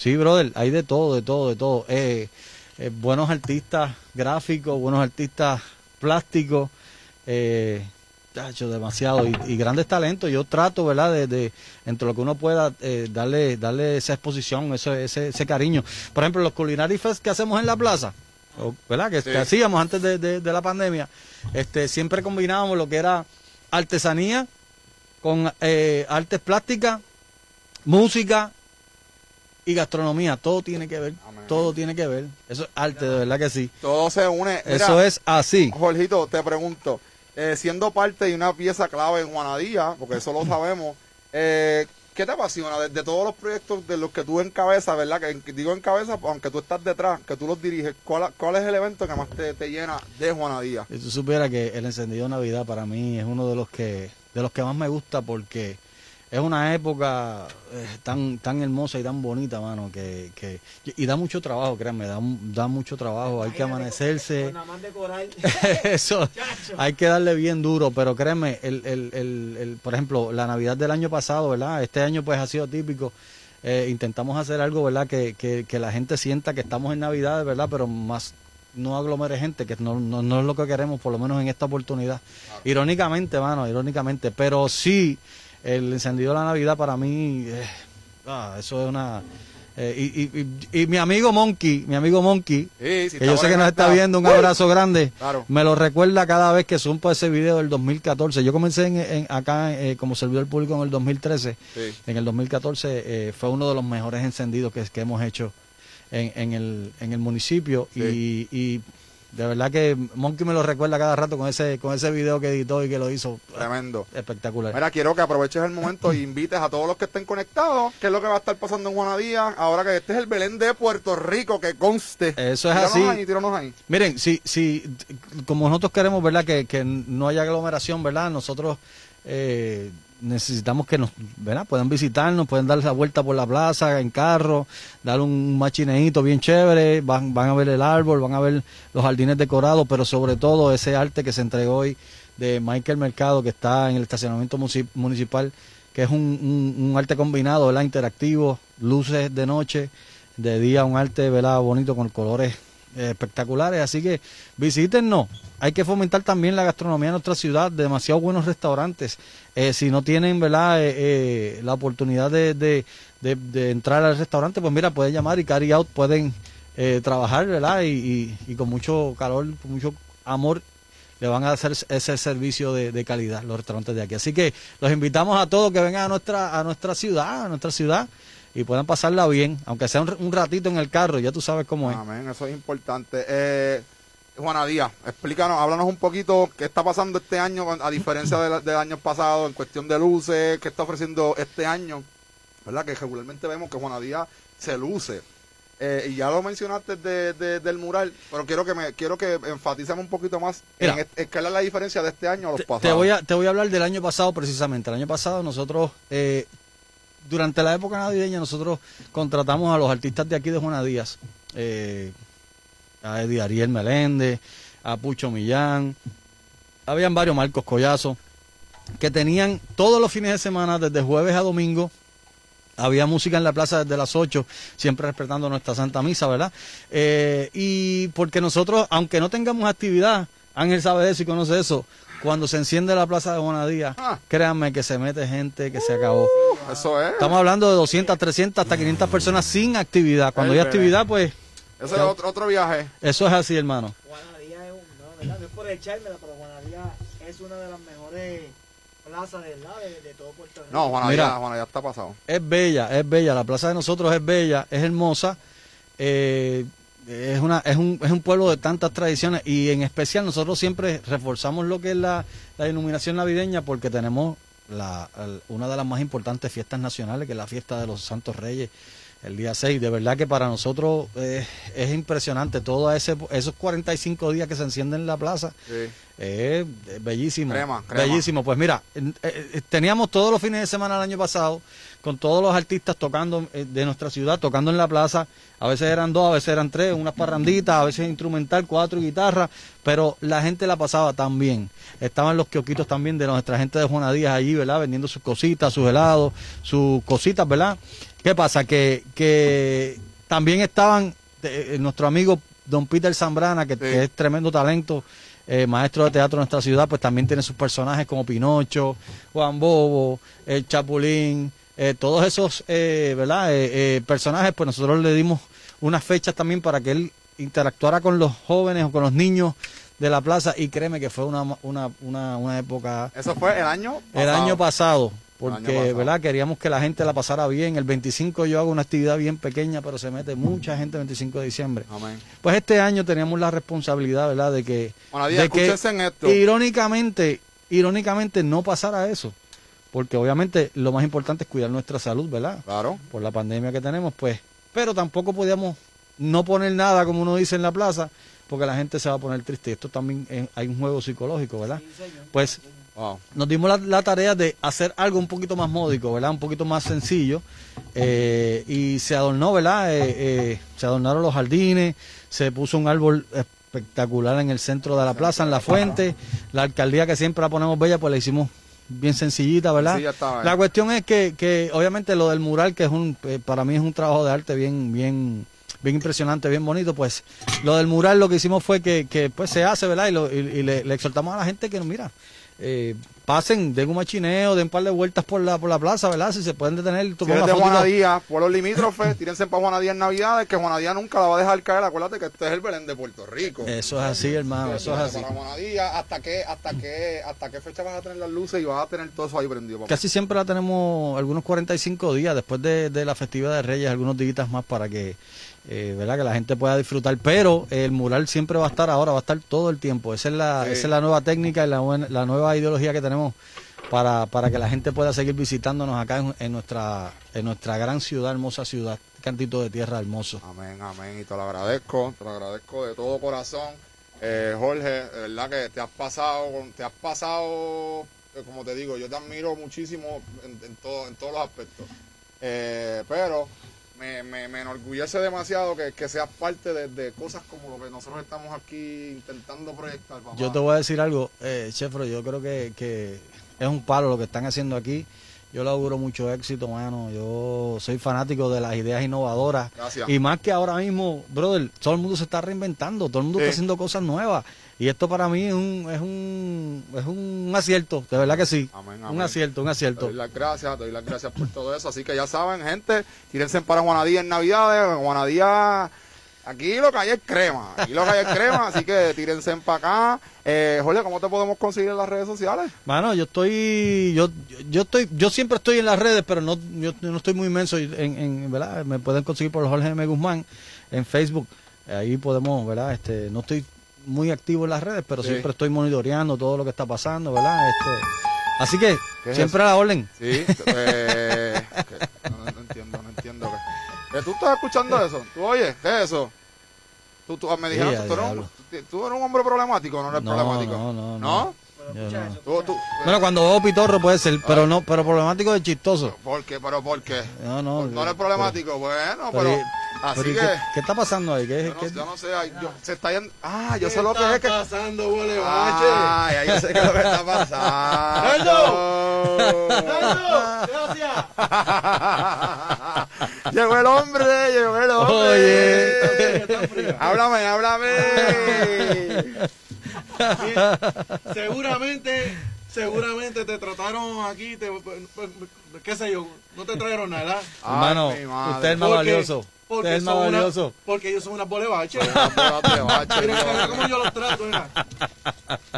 Sí, brother, hay de todo, de todo, de todo. Buenos artistas gráficos, buenos artistas plásticos, demasiado, y grandes talentos. Yo trato, ¿verdad?, de entre lo que uno pueda darle esa exposición, ese cariño. Por ejemplo, los culinary fest que hacemos en la plaza, ¿verdad? Que, sí, que hacíamos antes de la pandemia, siempre combinábamos lo que era artesanía con artes plásticas, música y gastronomía. Todo tiene que ver. Amén. Todo tiene que ver. Eso es arte, de verdad que sí. Todo se une. Mira, eso es así. Jorgito, te pregunto, siendo parte de una pieza clave en Juana Díaz, porque eso lo sabemos, ¿qué te apasiona de todos los proyectos de los que tú encabezas, verdad? Que digo encabezas, aunque tú estás detrás, que tú los diriges. ¿Cuál es el evento que más te llena de Juana Díaz? Si tú supieras que el encendido de Navidad para mí es uno de los que más me gusta, porque es una época tan hermosa y tan bonita, mano, y da mucho trabajo, créanme, da mucho trabajo. Hay que amanecerse. Eso, hay que darle bien duro, pero créanme, por ejemplo, la Navidad del año pasado, ¿verdad? Este año pues ha sido típico. Intentamos hacer algo, ¿verdad? Que la gente sienta que estamos en Navidad, ¿verdad? Pero más no aglomere gente, que no es lo que queremos, por lo menos en esta oportunidad. Claro. Irónicamente, mano, irónicamente, pero sí. El encendido de la Navidad para mí, eso es una... y mi amigo Monkey, que yo sé que nos está viendo, un abrazo grande, claro, me lo recuerda cada vez que subo ese video del 2014. Yo comencé acá como servidor público en el 2013, sí. En el 2014 fue uno de los mejores encendidos que hemos hecho en el municipio, sí. y De verdad que Monkey me lo recuerda cada rato con ese video que editó y que lo hizo. Tremendo. Espectacular. Mira, quiero que aproveches el momento y invites a todos los que estén conectados, que es lo que va a estar pasando en Juana Díaz, ahora que este es el Belén de Puerto Rico, que conste. Eso es así. Tíranos ahí. Miren, si como nosotros queremos, ¿verdad?, que no haya aglomeración, ¿verdad? Nosotros necesitamos que nos, ¿verdad?, puedan visitarnos, pueden darse la vuelta por la plaza en carro, dar un machineíto bien chévere, van a ver el árbol, van a ver los jardines decorados, pero sobre todo ese arte que se entregó hoy de Michael Mercado, que está en el estacionamiento municipal, que es un arte combinado, ¿verdad?, interactivo, luces de noche, de día un arte, ¿verdad?, bonito con colores espectaculares, así que visítennos. Hay que fomentar también la gastronomía de nuestra ciudad, demasiados buenos restaurantes. Si no tienen, ¿verdad?, la oportunidad de entrar al restaurante, pues mira, pueden llamar y carry out, pueden trabajar, ¿verdad?, y con mucho calor, con mucho amor, le van a hacer ese servicio de calidad los restaurantes de aquí. Así que los invitamos a todos que vengan a nuestra ciudad. Y puedan pasarla bien, aunque sea un ratito en el carro, ya tú sabes cómo es. Amén, eso es importante. Juana Díaz, explícanos, háblanos un poquito qué está pasando este año, a diferencia de años pasados, en cuestión de luces, qué está ofreciendo este año, ¿verdad? Que regularmente vemos que Juana Díaz se luce. Y ya lo mencionaste del mural, pero quiero que enfaticemos un poquito más. Mira, en qué es la diferencia de este año a los pasados. Te voy a hablar del año pasado precisamente. El año pasado nosotros... durante la época navideña nosotros contratamos a los artistas de aquí de Juana Díaz, a Eddie Ariel Meléndez, a Pucho Millán, habían varios, Marcos Collazo, que tenían todos los fines de semana, desde jueves a domingo, había música en la plaza desde las 8, siempre respetando nuestra Santa Misa, ¿verdad? Y porque nosotros, aunque no tengamos actividad, Ángel sabe de eso y conoce eso, cuando se enciende la plaza de Juana Díaz, créanme que se mete gente que se acabó. Eso es. Estamos hablando de 200, 300, hasta 500 personas sin actividad. Cuando hay actividad, pues... Eso es otro viaje. Eso es así, hermano. Juana Díaz es no es por echármela, pero Juana Díaz es una de las mejores plazas de todo Puerto Rico. No, Juana Díaz está pasado. Es bella. La plaza de nosotros es bella, es hermosa. Es un pueblo de tantas tradiciones y en especial nosotros siempre reforzamos lo que es la iluminación navideña porque tenemos una de las más importantes fiestas nacionales, que es la fiesta de los Santos Reyes, el día 6. De verdad que para nosotros es impresionante todos esos 45 días que se encienden en la plaza. Sí. Bellísimo. Crema. Bellísimo. Pues mira, teníamos todos los fines de semana el año pasado con todos los artistas tocando de nuestra ciudad, tocando en la plaza. A veces eran dos, a veces eran tres, unas parranditas, a veces instrumental, cuatro guitarras, pero la gente la pasaba tan bien. Estaban los quioquitos también de nuestra gente de Juana Díaz allí, ¿verdad? Vendiendo sus cositas, sus helados, sus cositas, ¿verdad? ¿Qué pasa? Que también estaban nuestro amigo Don Peter Zambrana, que es tremendo talento, maestro de teatro de nuestra ciudad, pues también tiene sus personajes como Pinocho, Juan Bobo, el Chapulín, todos esos ¿verdad? Personajes, pues nosotros le dimos unas fechas también para que él interactuara con los jóvenes o con los niños de la plaza y créeme que fue una época... Eso fue el año pasado. Porque, ¿verdad?, queríamos que la gente la pasara bien. El 25 yo hago una actividad bien pequeña, pero se mete mucha gente el 25 de diciembre. Amén. Pues este año teníamos la responsabilidad, ¿verdad?, de que irónicamente no pasara eso. Porque obviamente lo más importante es cuidar nuestra salud, ¿verdad? Claro. Por la pandemia que tenemos, pues. Pero tampoco podíamos no poner nada, como uno dice, en la plaza, porque la gente se va a poner triste. Esto también hay un juego psicológico, ¿verdad? Sí, señor. Pues... Wow. Nos dimos la tarea de hacer algo un poquito más módico, ¿verdad? Un poquito más sencillo. Y se adornó, ¿verdad? Se adornaron los jardines, se puso un árbol espectacular en el centro de la plaza, en la fuente. La alcaldía, que siempre la ponemos bella, pues la hicimos bien sencillita, ¿verdad? Sí, ya está, ¿eh? La cuestión es que obviamente lo del mural, que es para mí es un trabajo de arte bien impresionante, bien bonito, pues lo del mural lo que hicimos fue que pues se hace, ¿verdad? Y le exhortamos a la gente que, mira... pasen, den un machineo, den un par de vueltas por la plaza, ¿verdad? Si se pueden detener, tomen una foto. Juana Díaz, pueblos limítrofes, tírense para Juana Díaz en Navidades, que Juana Díaz nunca la va a dejar caer. Acuérdate que este es el Belén de Puerto Rico. Eso es así, hermano, eso es así. Para Juana Díaz, ¿hasta qué fecha vas a tener las luces y vas a tener todo eso ahí prendido, papá? Casi siempre la tenemos algunos 45 días después de la festividad de Reyes, algunos días más para que, ¿verdad?, que la gente pueda disfrutar, pero el mural siempre va a estar ahora, va a estar todo el tiempo. Esa es la nueva técnica y la nueva ideología que tenemos para que la gente pueda seguir visitándonos acá en nuestra gran ciudad, hermosa ciudad, cantito de tierra hermoso. Amén, amén, y te lo agradezco de todo corazón. Jorge, de verdad que te has pasado, como te digo, yo te admiro muchísimo en todos los aspectos, pero me enorgullece demasiado que seas parte de cosas como lo que nosotros estamos aquí intentando proyectar, papá. Yo te voy a decir algo, Chefro, yo creo que es un palo lo que están haciendo aquí. Yo le auguro mucho éxito, mano. Yo soy fanático de las ideas innovadoras. Gracias. Y más que ahora mismo, brother, todo el mundo se está reinventando, todo el mundo está haciendo cosas nuevas. Y esto para mí es un acierto, de verdad que sí. Amén, amén. Un acierto. Te doy las gracias por todo eso. Así que ya saben, gente, tírense para Juana Díaz en Navidades. Juana Díaz, aquí lo que hay es crema. Así que tírense para acá. Jorge, ¿cómo te podemos conseguir en las redes sociales? Mano, yo siempre estoy en las redes, pero yo no estoy muy inmenso en ¿verdad? Me pueden conseguir por Jorge M. Guzmán en Facebook. Ahí podemos, ¿verdad? No estoy muy activo en las redes, pero siempre estoy monitoreando todo lo que está pasando, ¿verdad? Así que siempre a la orden. Sí, no entiendo. ¿Tú estás escuchando eso? ¿Tú oyes? ¿Qué es eso? Tú me dijeron, ¿tú eres un hombre problemático o no eres problemático? No. Bueno, cuando veo pitorro puede ser, pero problemático es chistoso. ¿Por qué? ¿Por qué? No eres problemático, bueno, pero... Así que, ¿qué está pasando ahí? Yo no sé, se está yendo. Yo sé lo que es que está pasando, huele bache. Yo sé que lo que está pasando. ¡Nando! ¡Gracias! Llegó el hombre. Oye. Háblame. Bien, seguramente te trataron aquí, qué sé yo, no te trajeron nada. Hermano, usted es más valioso. Porque ellos son unas bolebaches. Mira cómo yo los trato, mira.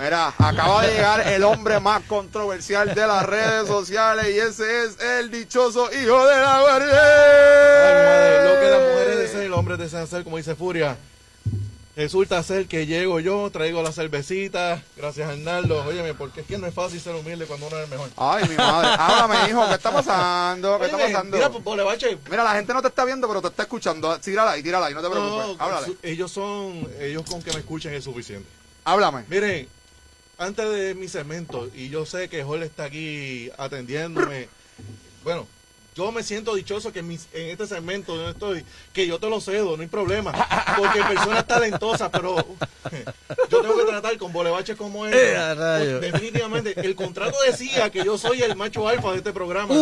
Mira, acaba de llegar el hombre más controversial de las redes sociales y ese es el dichoso hijo de la mujer. Lo que las mujeres desean y los hombres desean hacer, como dice Furia. Resulta ser que llego yo, traigo la cervecita, gracias a Arnaldo. Óyeme, porque es que no es fácil ser humilde cuando uno es el mejor. Ay, mi madre. Háblame, hijo, ¿qué está pasando? Mira, bolebache. Mira, la gente no te está viendo, pero te está escuchando. Tírala ahí, no te preocupes. Háblale. Ellos con que me escuchen es suficiente. Háblame. Miren, antes de mi segmento, y yo sé que Jorge está aquí atendiéndome, bueno... Yo me siento dichoso que en este segmento donde estoy, que yo te lo cedo, no hay problema, porque personas talentosas, pero yo tengo que tratar con bolebaches como él. Definitivamente, el contrato decía que yo soy el macho alfa de este programa,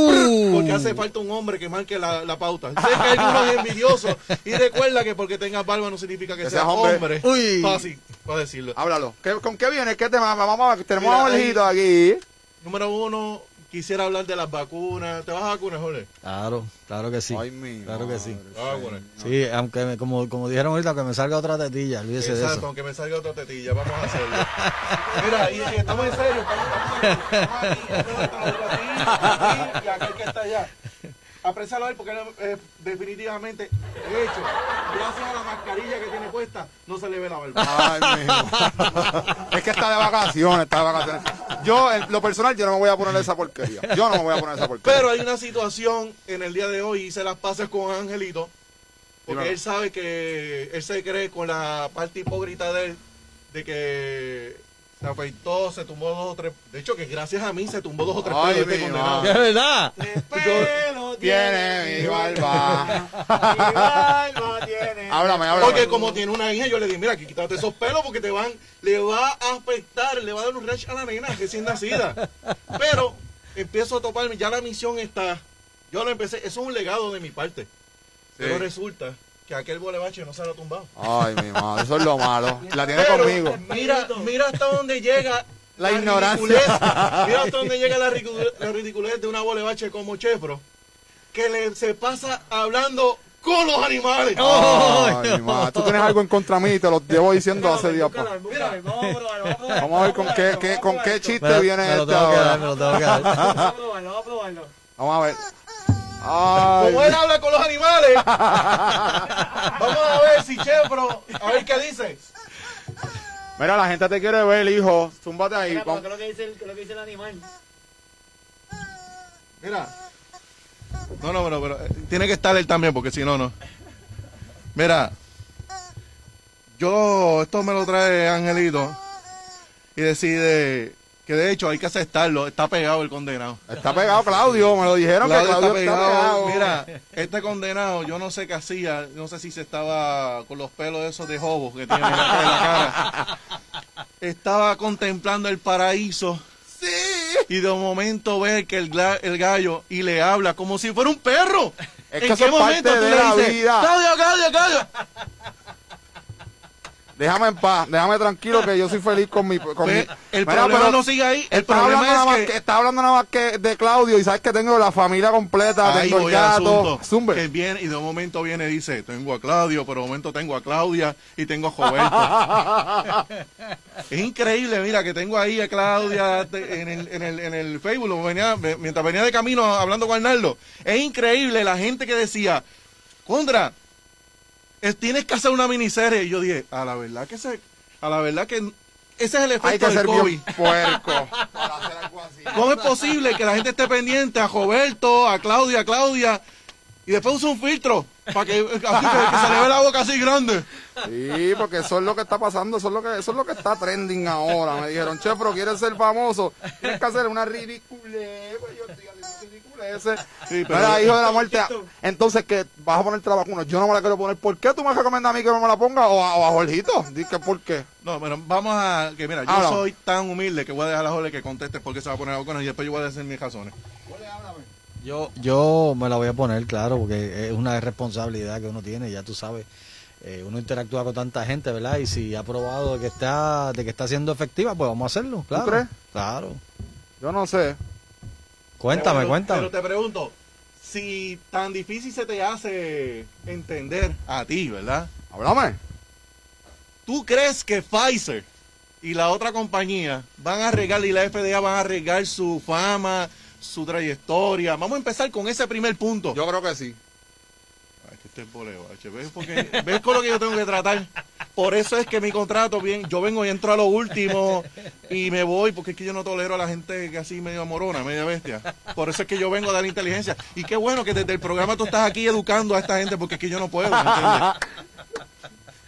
porque hace falta un hombre que marque la pauta. Sé que hay unos envidiosos, y recuerda que porque tengas barba no significa que seas hombre. Fácil, para decirlo. Háblalo. ¿Con qué vienes? ¿Qué tema? Tenemos un orjito aquí. Número 1... Quisiera hablar de las vacunas. ¿Te vas a vacunar, Jorge? Claro que sí. Ay, mi claro que sí. Madre. Sí, aunque como dijeron ahorita, que me salga otra tetilla. Olvídese de eso. Exacto, aunque me salga otra tetilla. Vamos a hacerlo. Mira, y estamos en serio. Estamos aquí, y aquel que está allá. Aprecialo a él porque definitivamente, de hecho, gracias a la mascarilla que tiene puesta, no se le ve la barba. Ay, mijo. Es que está de vacaciones. Yo, en lo personal, yo no me voy a poner esa porquería. Pero hay una situación en el día de hoy, y se las pases con Angelito, porque él sabe que él se cree con la parte hipócrita de él, de que... Se afeitó, se tumbó 2 o 3. De hecho, que gracias a mí se tumbó 2 o 3 pelos de este condenado. ¡Es verdad! Pelo tiene mi barba. Mi barba tiene. Háblame. Porque como tiene una hija, yo le dije, mira, que quítate esos pelos porque le va a afectar, le va a dar un rash a la nena recién nacida. Pero empiezo a toparme, ya la misión está. Yo lo empecé, eso es un legado de mi parte. Sí. Pero resulta que aquel bolebache no se lo ha tumbado. Ay, mi madre, eso es lo malo. La tiene conmigo. Mira hasta dónde llega la ignorancia. Mira hasta dónde llega la ridiculez de una bolevache como Chefro, que se pasa hablando con los animales. Oh, ay, no. Tú tienes algo en contra mí, te lo llevo diciendo hace días. Mira, vamos a ver con qué chiste viene este ahora. Vamos a probarlo. Vamos a ver. Ay. Como él habla con los animales, vamos a ver si Chefro, a ver qué dice. Mira, la gente te quiere ver, hijo. Zúmbate ahí. Mira, pero ¿qué es lo que dice el animal? Mira. No, pero tiene que estar él también, porque si no, no. Mira. Esto me lo trae Angelito. Y decide que, de hecho, hay que aceptarlo. Está pegado el condenado. Está pegado Claudio. Me lo dijeron que Claudio está pegado. Mira, este condenado, yo no sé qué hacía. No sé si se estaba con los pelos esos de jobos que tiene en la cara. Estaba contemplando el paraíso. Y de un momento ve que el gallo y le habla como si fuera un perro. Es que eso es parte de la vida. ¡Claudio! Déjame en paz, déjame tranquilo que yo soy feliz con mi... Mira, el problema no sigue ahí. El problema es que... Está hablando nada más que de Claudio y sabes que tengo la familia completa, ahí tengo el gato. Que viene, y de un momento viene y dice, tengo a Claudio, pero de momento tengo a Claudia y tengo a Roberto. Es increíble, mira, que tengo ahí a Claudia en el Facebook, mientras venía de camino hablando con Arnaldo. Es increíble la gente que decía, Condra, tienes que hacer una miniserie. Y yo dije, a la verdad que ese es el efecto del COVID. Puerco para hacer algo así. ¿Cómo es posible que la gente esté pendiente a Roberto, a Claudia y después usa un filtro para que se le ve la boca así grande? Sí, porque eso es lo que está pasando, eso es lo que está trending ahora. Me dijeron, Chefro, ¿quieres ser famoso? Tienes que hacer una ridiculez. Sí, pero hijo de la muerte. Entonces, ¿qué? ¿Vas a ponerte la vacuna? Yo no me la quiero poner. ¿Por qué tú me recomiendas a mí que no me la ponga? ¿O a Jorgito? Dice, ¿por qué? No, pero vamos a... Que mira, yo soy tan humilde que voy a dejar a Jorge que conteste por qué se va a poner la vacuna y después yo voy a decir mis razones. Yo me la voy a poner, claro, porque es una responsabilidad que uno tiene, ya tú sabes. Uno interactúa con tanta gente, ¿verdad? Y si ha probado de que está siendo efectiva, pues vamos a hacerlo, claro. ¿Tú crees? Claro. Yo no sé. Cuéntame. Pero te pregunto, si tan difícil se te hace entender a ti, ¿verdad? Háblame. ¿Tú crees que Pfizer y la otra compañía van a arriesgar y la FDA van a arriesgar su fama, su trayectoria? Vamos a empezar con ese primer punto. Yo creo que sí. Ay, que este bolevache, ¿ves con lo que yo tengo que tratar? Por eso es que mi contrato, yo vengo y entro a lo último y me voy, porque es que yo no tolero a la gente que así medio morona, media bestia. Por eso es que yo vengo a dar inteligencia. Y qué bueno que desde el programa tú estás aquí educando a esta gente, porque es que yo no puedo, ¿entiendes?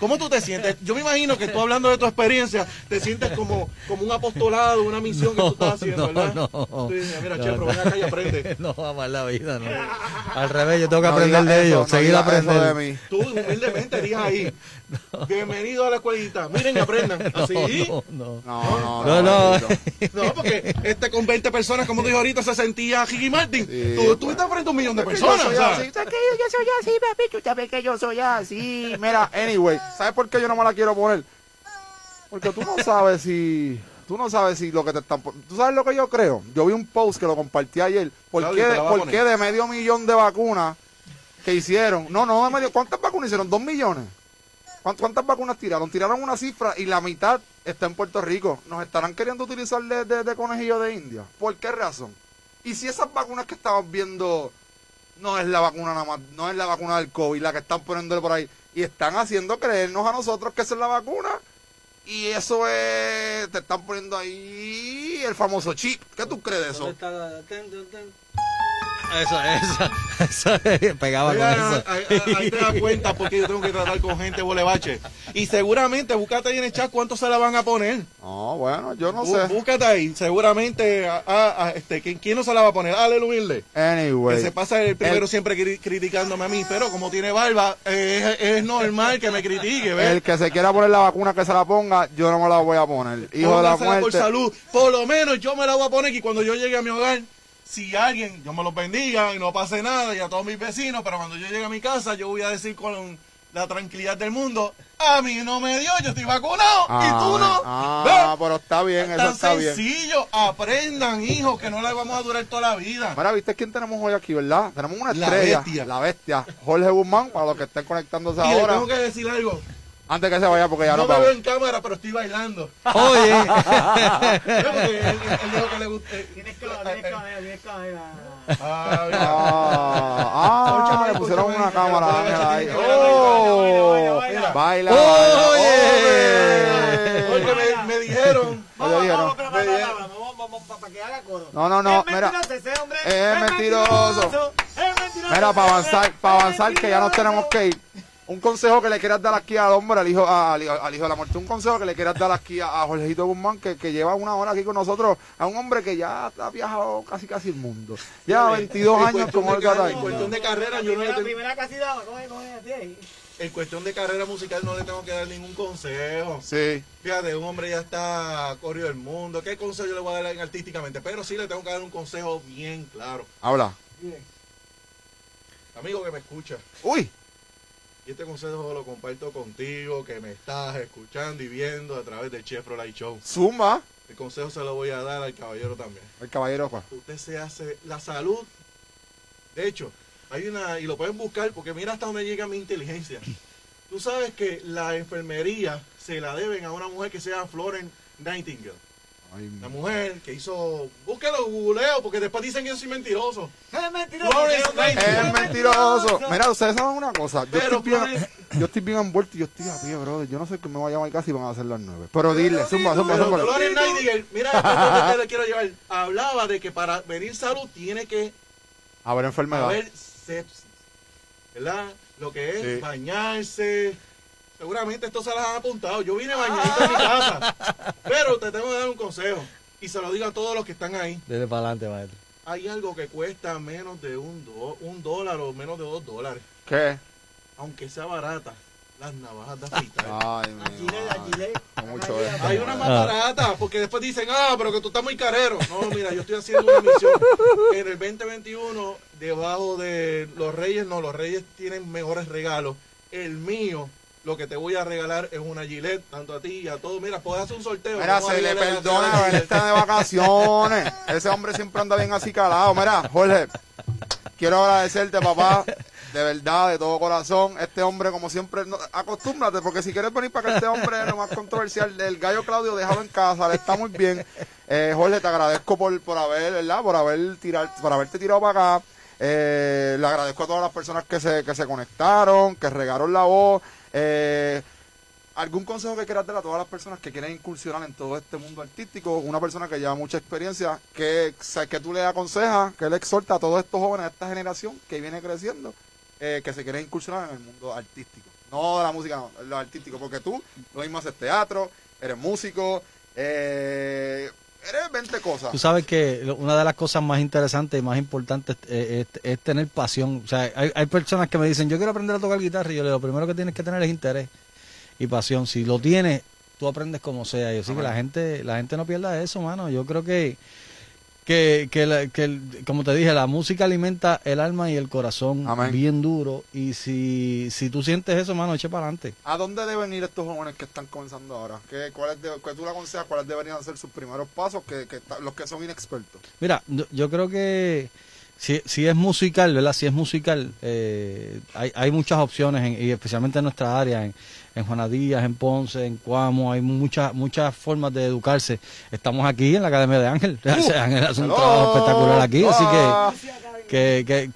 ¿Cómo tú te sientes? Yo me imagino que tú, hablando de tu experiencia, te sientes como un apostolado, una misión que tú estás haciendo, ¿verdad? No. Tú dices, mira, Chefro, ven acá y aprende. No, jamás la vida, no. Al revés, yo tengo que aprender de ellos, seguir aprendiendo de mí. Tú, humildemente, dirías ahí, bienvenido a la escuelita, miren y aprendan. ¿Así? No, porque con 20 personas, como dijo ahorita, se sentía Ricky Martin. Tú estás frente a 1 millón de personas, ¿sabes? Yo soy así, papi, tú sabes que yo soy así. Mira, anyway. ¿Sabes por qué yo no me la quiero poner? Porque tú no sabes si lo que te están... ¿Tú sabes lo que yo creo? Yo vi un post que lo compartí ayer. ¿Por qué de 500,000 de vacunas que hicieron? No, de medio... ¿Cuántas vacunas hicieron? 2 millones. ¿Cuántas vacunas tiraron? Tiraron una cifra y la mitad está en Puerto Rico. ¿Nos estarán queriendo utilizar de conejillo de India? ¿Por qué razón? Y si esas vacunas que estamos viendo no es la vacuna nada más, no es la vacuna del COVID, la que están poniéndole por ahí... Y están haciendo creernos a nosotros que esa es la vacuna. Y eso es... Te están poniendo ahí el famoso chip. ¿Qué tú crees de eso? Eso pegaba con eso. Ahí te das cuenta porque yo tengo que tratar con gente bolevache. Y seguramente, búscate ahí en el chat cuánto se la van a poner. No, bueno, yo no sé. Búscate ahí, seguramente, ¿quién no se la va a poner? Dale, humilde. Anyway. Que se pasa el primero siempre criticándome a mí, pero como tiene barba, es normal que me critique, ¿ves? El que se quiera poner la vacuna, que se la ponga, yo no me la voy a poner. Hijo de la muerte. Por salud, por lo menos yo me la voy a poner y cuando yo llegue a mi hogar... Si alguien, yo me los bendiga y no pase nada, y a todos mis vecinos, pero cuando yo llegue a mi casa, yo voy a decir con la tranquilidad del mundo. A mí no me dio, yo estoy vacunado y tú no. Pero está bien, eso está bien. Tan sencillo, aprendan, hijos, que no les vamos a durar toda la vida. Mira, ¿viste quién tenemos hoy aquí, verdad? Tenemos una estrella, la bestia, Jorge Guzmán, para los que estén conectándose ahora. Y le tengo que decir algo. Antes que se vaya, porque ya no me veo en cámara, pero estoy bailando. Oye. Él dijo que le gusta. Tienes cámara. Le pusieron una cámara ahí. Baila. Oye. Porque me dijeron. Para que haga coro. No, mira. Es mentiroso. Mira, para avanzar, que ya nos tenemos que ir. Un consejo que le quieras dar aquí al hombre, al hijo de la muerte, un consejo que le quieras dar aquí a Jorgito Guzmán, que lleva una hora aquí con nosotros, a un hombre que ya ha viajado casi el mundo. Ya 22 años como Olga Tañón. En cuestión de carrera, yo no le tengo... primera casi daba, en cuestión de carrera musical no le tengo que dar ningún consejo. Sí. Fíjate, un hombre ya está corrido del mundo. ¿Qué consejo yo le voy a dar artísticamente? Pero sí le tengo que dar un consejo bien claro. Habla. Bien. Amigo que me escucha. ¡Uy! Y este consejo lo comparto contigo, que me estás escuchando y viendo a través del Chevrolet Show. ¡Suma! El consejo se lo voy a dar al caballero también. ¿El caballero, Juan? Usted se hace la salud. De hecho, hay una... Y lo pueden buscar porque mira hasta dónde llega mi inteligencia. Tú sabes que la enfermería se la deben a una mujer que se llama Florence Nightingale. La mujer que hizo... Búsquelo, googleo, porque después dicen que yo soy mentiroso. ¡Es mentiroso! Mira, ustedes saben una cosa. Yo estoy bien envuelto y yo estoy a pie, brother. Yo no sé qué me va a llamar casi y van a hacer las 9. Pero dile, zumba. Florence Nightingale, mira, esto que le quiero llevar. Hablaba de que para venir salud tiene que... haber enfermedad. Haber sepsis. ¿Verdad? Lo que es bañarse... Seguramente esto se las han apuntado. Yo vine bañadito en mi casa. Pero te tengo que dar un consejo. Y se lo digo a todos los que están ahí. Desde para adelante, maestro. Hay algo que cuesta menos de un dólar o menos de $2. ¿Qué? Aunque sea barata. Las navajas de afeitar. Ay, mira. Hay una más barata, porque después dicen, pero que tú estás muy carero. No, mira, yo estoy haciendo una misión. En el 2021, debajo de los Reyes, no, los Reyes tienen mejores regalos. El mío... Lo que te voy a regalar es una Gillette, tanto a ti y a todos. Mira, puedes hacer un sorteo. Mira, se le perdona, él está de vacaciones. Ese hombre siempre anda bien así calado. Mira, Jorge, quiero agradecerte, papá, de verdad, de todo corazón. Este hombre, como siempre, acostúmbrate, porque si quieres venir para que este hombre es lo más controversial. El gallo Claudio, déjalo en casa, le está muy bien. Jorge, te agradezco por haberte tirado para acá. Le agradezco a todas las personas que se conectaron, que regaron la voz. ¿Algún consejo que quieras darle a todas las personas que quieren incursionar en todo este mundo artístico? Una persona que lleva mucha experiencia, que tú le aconsejas, que le exhorta a todos estos jóvenes de esta generación que viene creciendo, que se quieren incursionar en el mundo artístico. No la música, no, lo artístico, porque tú lo mismo haces teatro, eres músico, eres 20 cosas. Tú sabes que una de las cosas más interesantes y más importantes es tener pasión. O sea, hay personas que me dicen, yo quiero aprender a tocar guitarra, y yo le digo, lo primero que tienes que tener es interés y pasión. Si lo tienes, tú aprendes como sea. Yo sí que la gente no pierda eso, mano. Yo creo que como te dije, la música alimenta el alma y el corazón. Amén. Bien duro, y si tú sientes eso, mano, eche para adelante. ¿A dónde deben ir estos jóvenes que están comenzando ahora? ¿Qué tú le aconsejas? ¿Cuáles deberían ser sus primeros pasos? Los que son inexpertos. Mira, yo creo que si es musical, ¿verdad? Si es musical, hay muchas opciones, y especialmente en nuestra área, en Juana Díaz, en Ponce, en Cuamo, hay muchas formas de educarse. Estamos aquí en la Academia de Ángel. Ángel hace un trabajo espectacular aquí, así que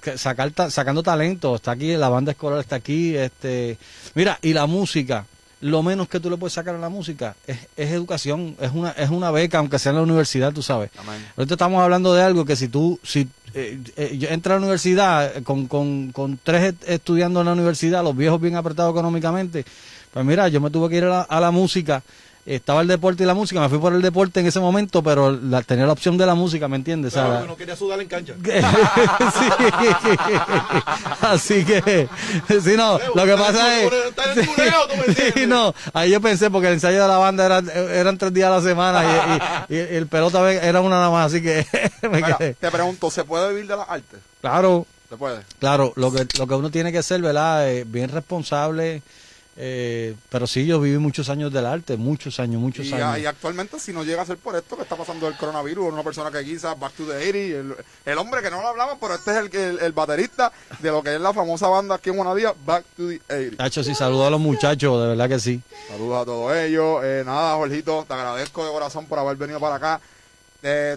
sacando talento, está aquí, la banda escolar está aquí. Mira, y la música, lo menos que tú le puedes sacar a la música es educación, es una beca, aunque sea en la universidad, tú sabes. Amén. Ahorita estamos hablando de algo que si yo entro a la universidad con 3 estudiando en la universidad, los viejos bien apretados económicamente, pues mira, yo me tuve que ir a la música. Estaba el deporte y la música, me fui por el deporte en ese momento, pero tenía la opción de la música, ¿me entiendes? Claro, o sea, no quería sudar en cancha. Así que, si no, lo que pasa es... Sí, no, ahí yo pensé, porque el ensayo de la banda eran 3 días a la semana y el pelota era una nada más, así que... Te pregunto, ¿se puede vivir de las artes? Claro. ¿Se puede? Claro, lo que uno tiene que ser, ¿verdad? Bien responsable. Pero sí, yo viví muchos años del arte, muchos años. Y actualmente, si no llega a ser por esto que está pasando el coronavirus, una persona que quizás Back to the 80, el hombre que no lo hablaba, pero este es el baterista de lo que es la famosa banda aquí en Juana Díaz, Back to the 80. Tacho, sí, saludos a los muchachos, de verdad que sí. Saludos a todos ellos. Nada, Jorgito, te agradezco de corazón por haber venido para acá. Este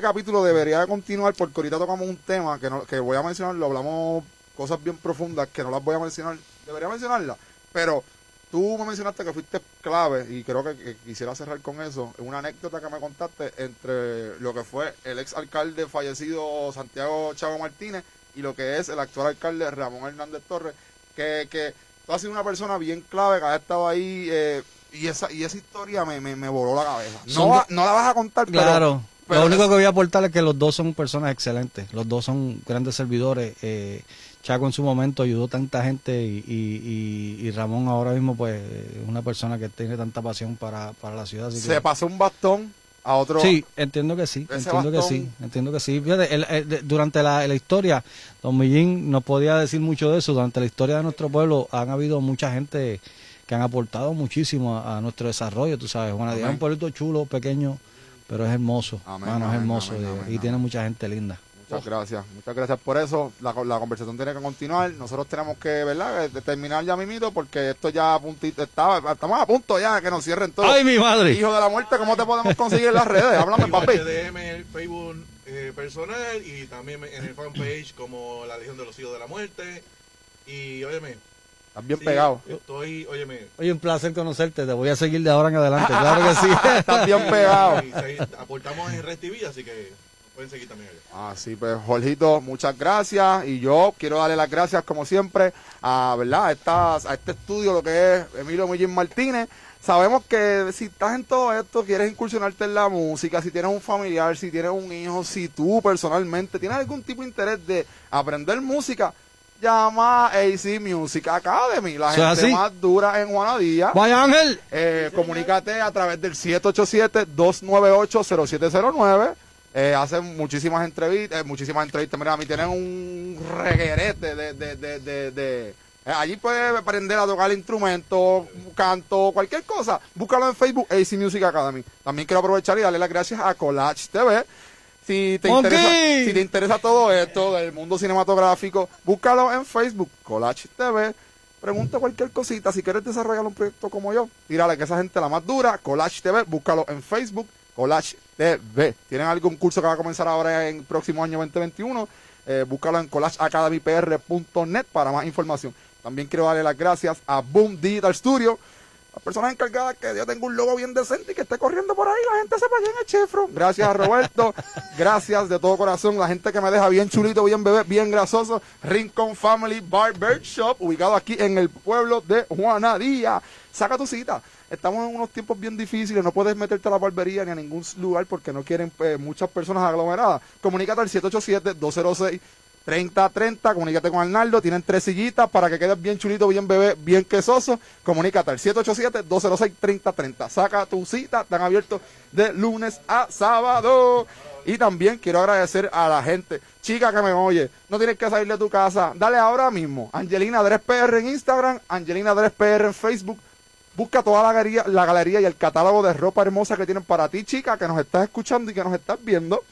capítulo debería de continuar porque ahorita tocamos un tema que voy a mencionar, lo hablamos cosas bien profundas que no las voy a mencionar. Debería mencionarla, pero tú me mencionaste que fuiste clave y creo que quisiera cerrar con eso. Una anécdota que me contaste entre lo que fue el ex alcalde fallecido Santiago Chago Martínez y lo que es el actual alcalde Ramón Hernández Torres, que tú has sido una persona bien clave, que has estado ahí y esa historia me voló la cabeza. No la vas a contar, claro. Pero lo único que voy a aportar es que los dos son personas excelentes, los dos son grandes servidores. Chaco en su momento ayudó tanta gente y Ramón ahora mismo pues es una persona que tiene tanta pasión para la ciudad. Así que... ¿Se pasó un bastón a otro? Sí, entiendo que sí, entiendo que sí. Fíjate, durante la historia, don Millín nos podía decir mucho de eso. Durante la historia de nuestro pueblo han habido mucha gente que han aportado muchísimo a nuestro desarrollo, tú sabes. Juana Díaz es un pueblito chulo, pequeño, pero es hermoso, amén, hermano, tiene mucha gente linda. Muchas gracias por eso. La conversación tiene que continuar. Nosotros tenemos que, ¿verdad?, terminar ya mimito, porque esto ya estamos a punto ya que nos cierren todo. ¡Ay, mi madre! Hijo de la muerte, ¿cómo te podemos conseguir en las redes? Háblame, papi. HDM, el Facebook personal, y también en el fanpage como La Legión de los Hijos de la Muerte. Y, óyeme, estás bien pegado. Oye, un placer conocerte. Te voy a seguir de ahora en adelante. Claro que sí. Estás bien pegado. Aportamos en Red TV, así que... pueden seguir también ellos. Así pues, Jorgito, muchas gracias. Y yo quiero darle las gracias, como siempre, a este estudio, lo que es Emilio Millín Martínez. Sabemos que si estás en todo esto, quieres incursionarte en la música, si tienes un familiar, si tienes un hijo, si tú personalmente tienes algún tipo de interés de aprender música, llama AC Music Academy, la gente más dura en Juana Díaz. Vaya, Ángel. Comunícate a través del 787-298-0709. Hacen muchísimas entrevistas. Mira, a mí tienen un reguerete de allí puedes aprender a tocar instrumentos, canto, cualquier cosa. Búscalo en Facebook, AC Music Academy. También quiero aprovechar y darle las gracias a Collage TV. Si te interesa todo esto del mundo cinematográfico, búscalo en Facebook, Collage TV. Pregunta cualquier cosita. Si quieres desarrollar un proyecto como yo, tírale, que esa gente la más dura. Collage TV, búscalo en Facebook, Collage TV. Tienen algún curso que va a comenzar ahora en el próximo año 2021, búscalo en collageacademypr.net para más información. También quiero darle las gracias a Boom Digital Studio, las personas encargadas que yo tenga un logo bien decente y que esté corriendo por ahí, la gente se vaya en el chefro. Gracias a Roberto, gracias de todo corazón, la gente que me deja bien chulito, bien bebé, bien grasoso. Rincon Family Barber Shop, ubicado aquí en el pueblo de Juana Díaz. Saca tu cita. Estamos en unos tiempos bien difíciles, no puedes meterte a la barbería ni a ningún lugar porque no quieren muchas personas aglomeradas. Comunícate al 787-206-3030, comunícate con Arnaldo, tienen 3 sillitas para que quedes bien chulito, bien bebé, bien quesoso. Comunícate al 787-206-3030, saca tu cita, están abiertos de lunes a sábado. Y también quiero agradecer a la gente, chica que me oye, no tienes que salir de tu casa, dale ahora mismo, Angelina 3PR en Instagram, Angelina 3PR en Facebook. Busca toda la galería y el catálogo de ropa hermosa que tienen para ti, chica, que nos estás escuchando y que nos estás viendo.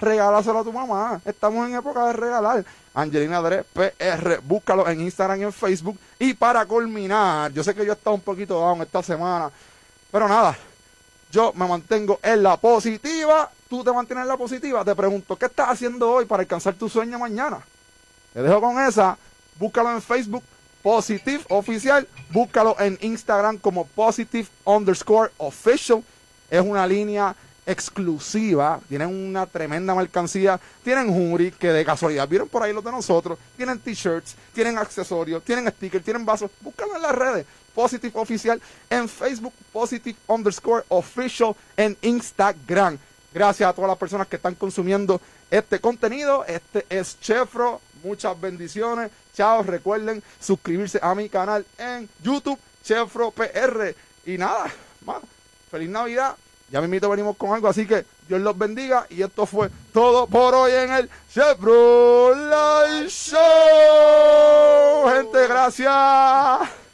Regálaselo a tu mamá. Estamos en época de regalar. Angelina Dres PR. Búscalo en Instagram y en Facebook. Y para culminar, yo sé que yo he estado un poquito down esta semana, pero nada, yo me mantengo en la positiva. Tú te mantienes en la positiva. Te pregunto, ¿qué estás haciendo hoy para alcanzar tu sueño mañana? Te dejo con esa. Búscalo en Facebook, Positive Oficial. Búscalo en Instagram como Positive_Official. Es una línea exclusiva. Tienen una tremenda mercancía. Tienen hoodie, que de casualidad vieron por ahí los de nosotros. Tienen t-shirts, tienen accesorios, tienen stickers, tienen vasos. Búscalo en las redes. Positive Oficial en Facebook, Positive_Official en Instagram. Gracias a todas las personas que están consumiendo este contenido. Este es Chefro. Muchas bendiciones. Chao. Recuerden suscribirse a mi canal en YouTube, Chefro PR. Y nada, mano, feliz Navidad. Ya mismito venimos con algo, así que Dios los bendiga. Y esto fue todo por hoy en el Chevrolet Show. Gente, gracias.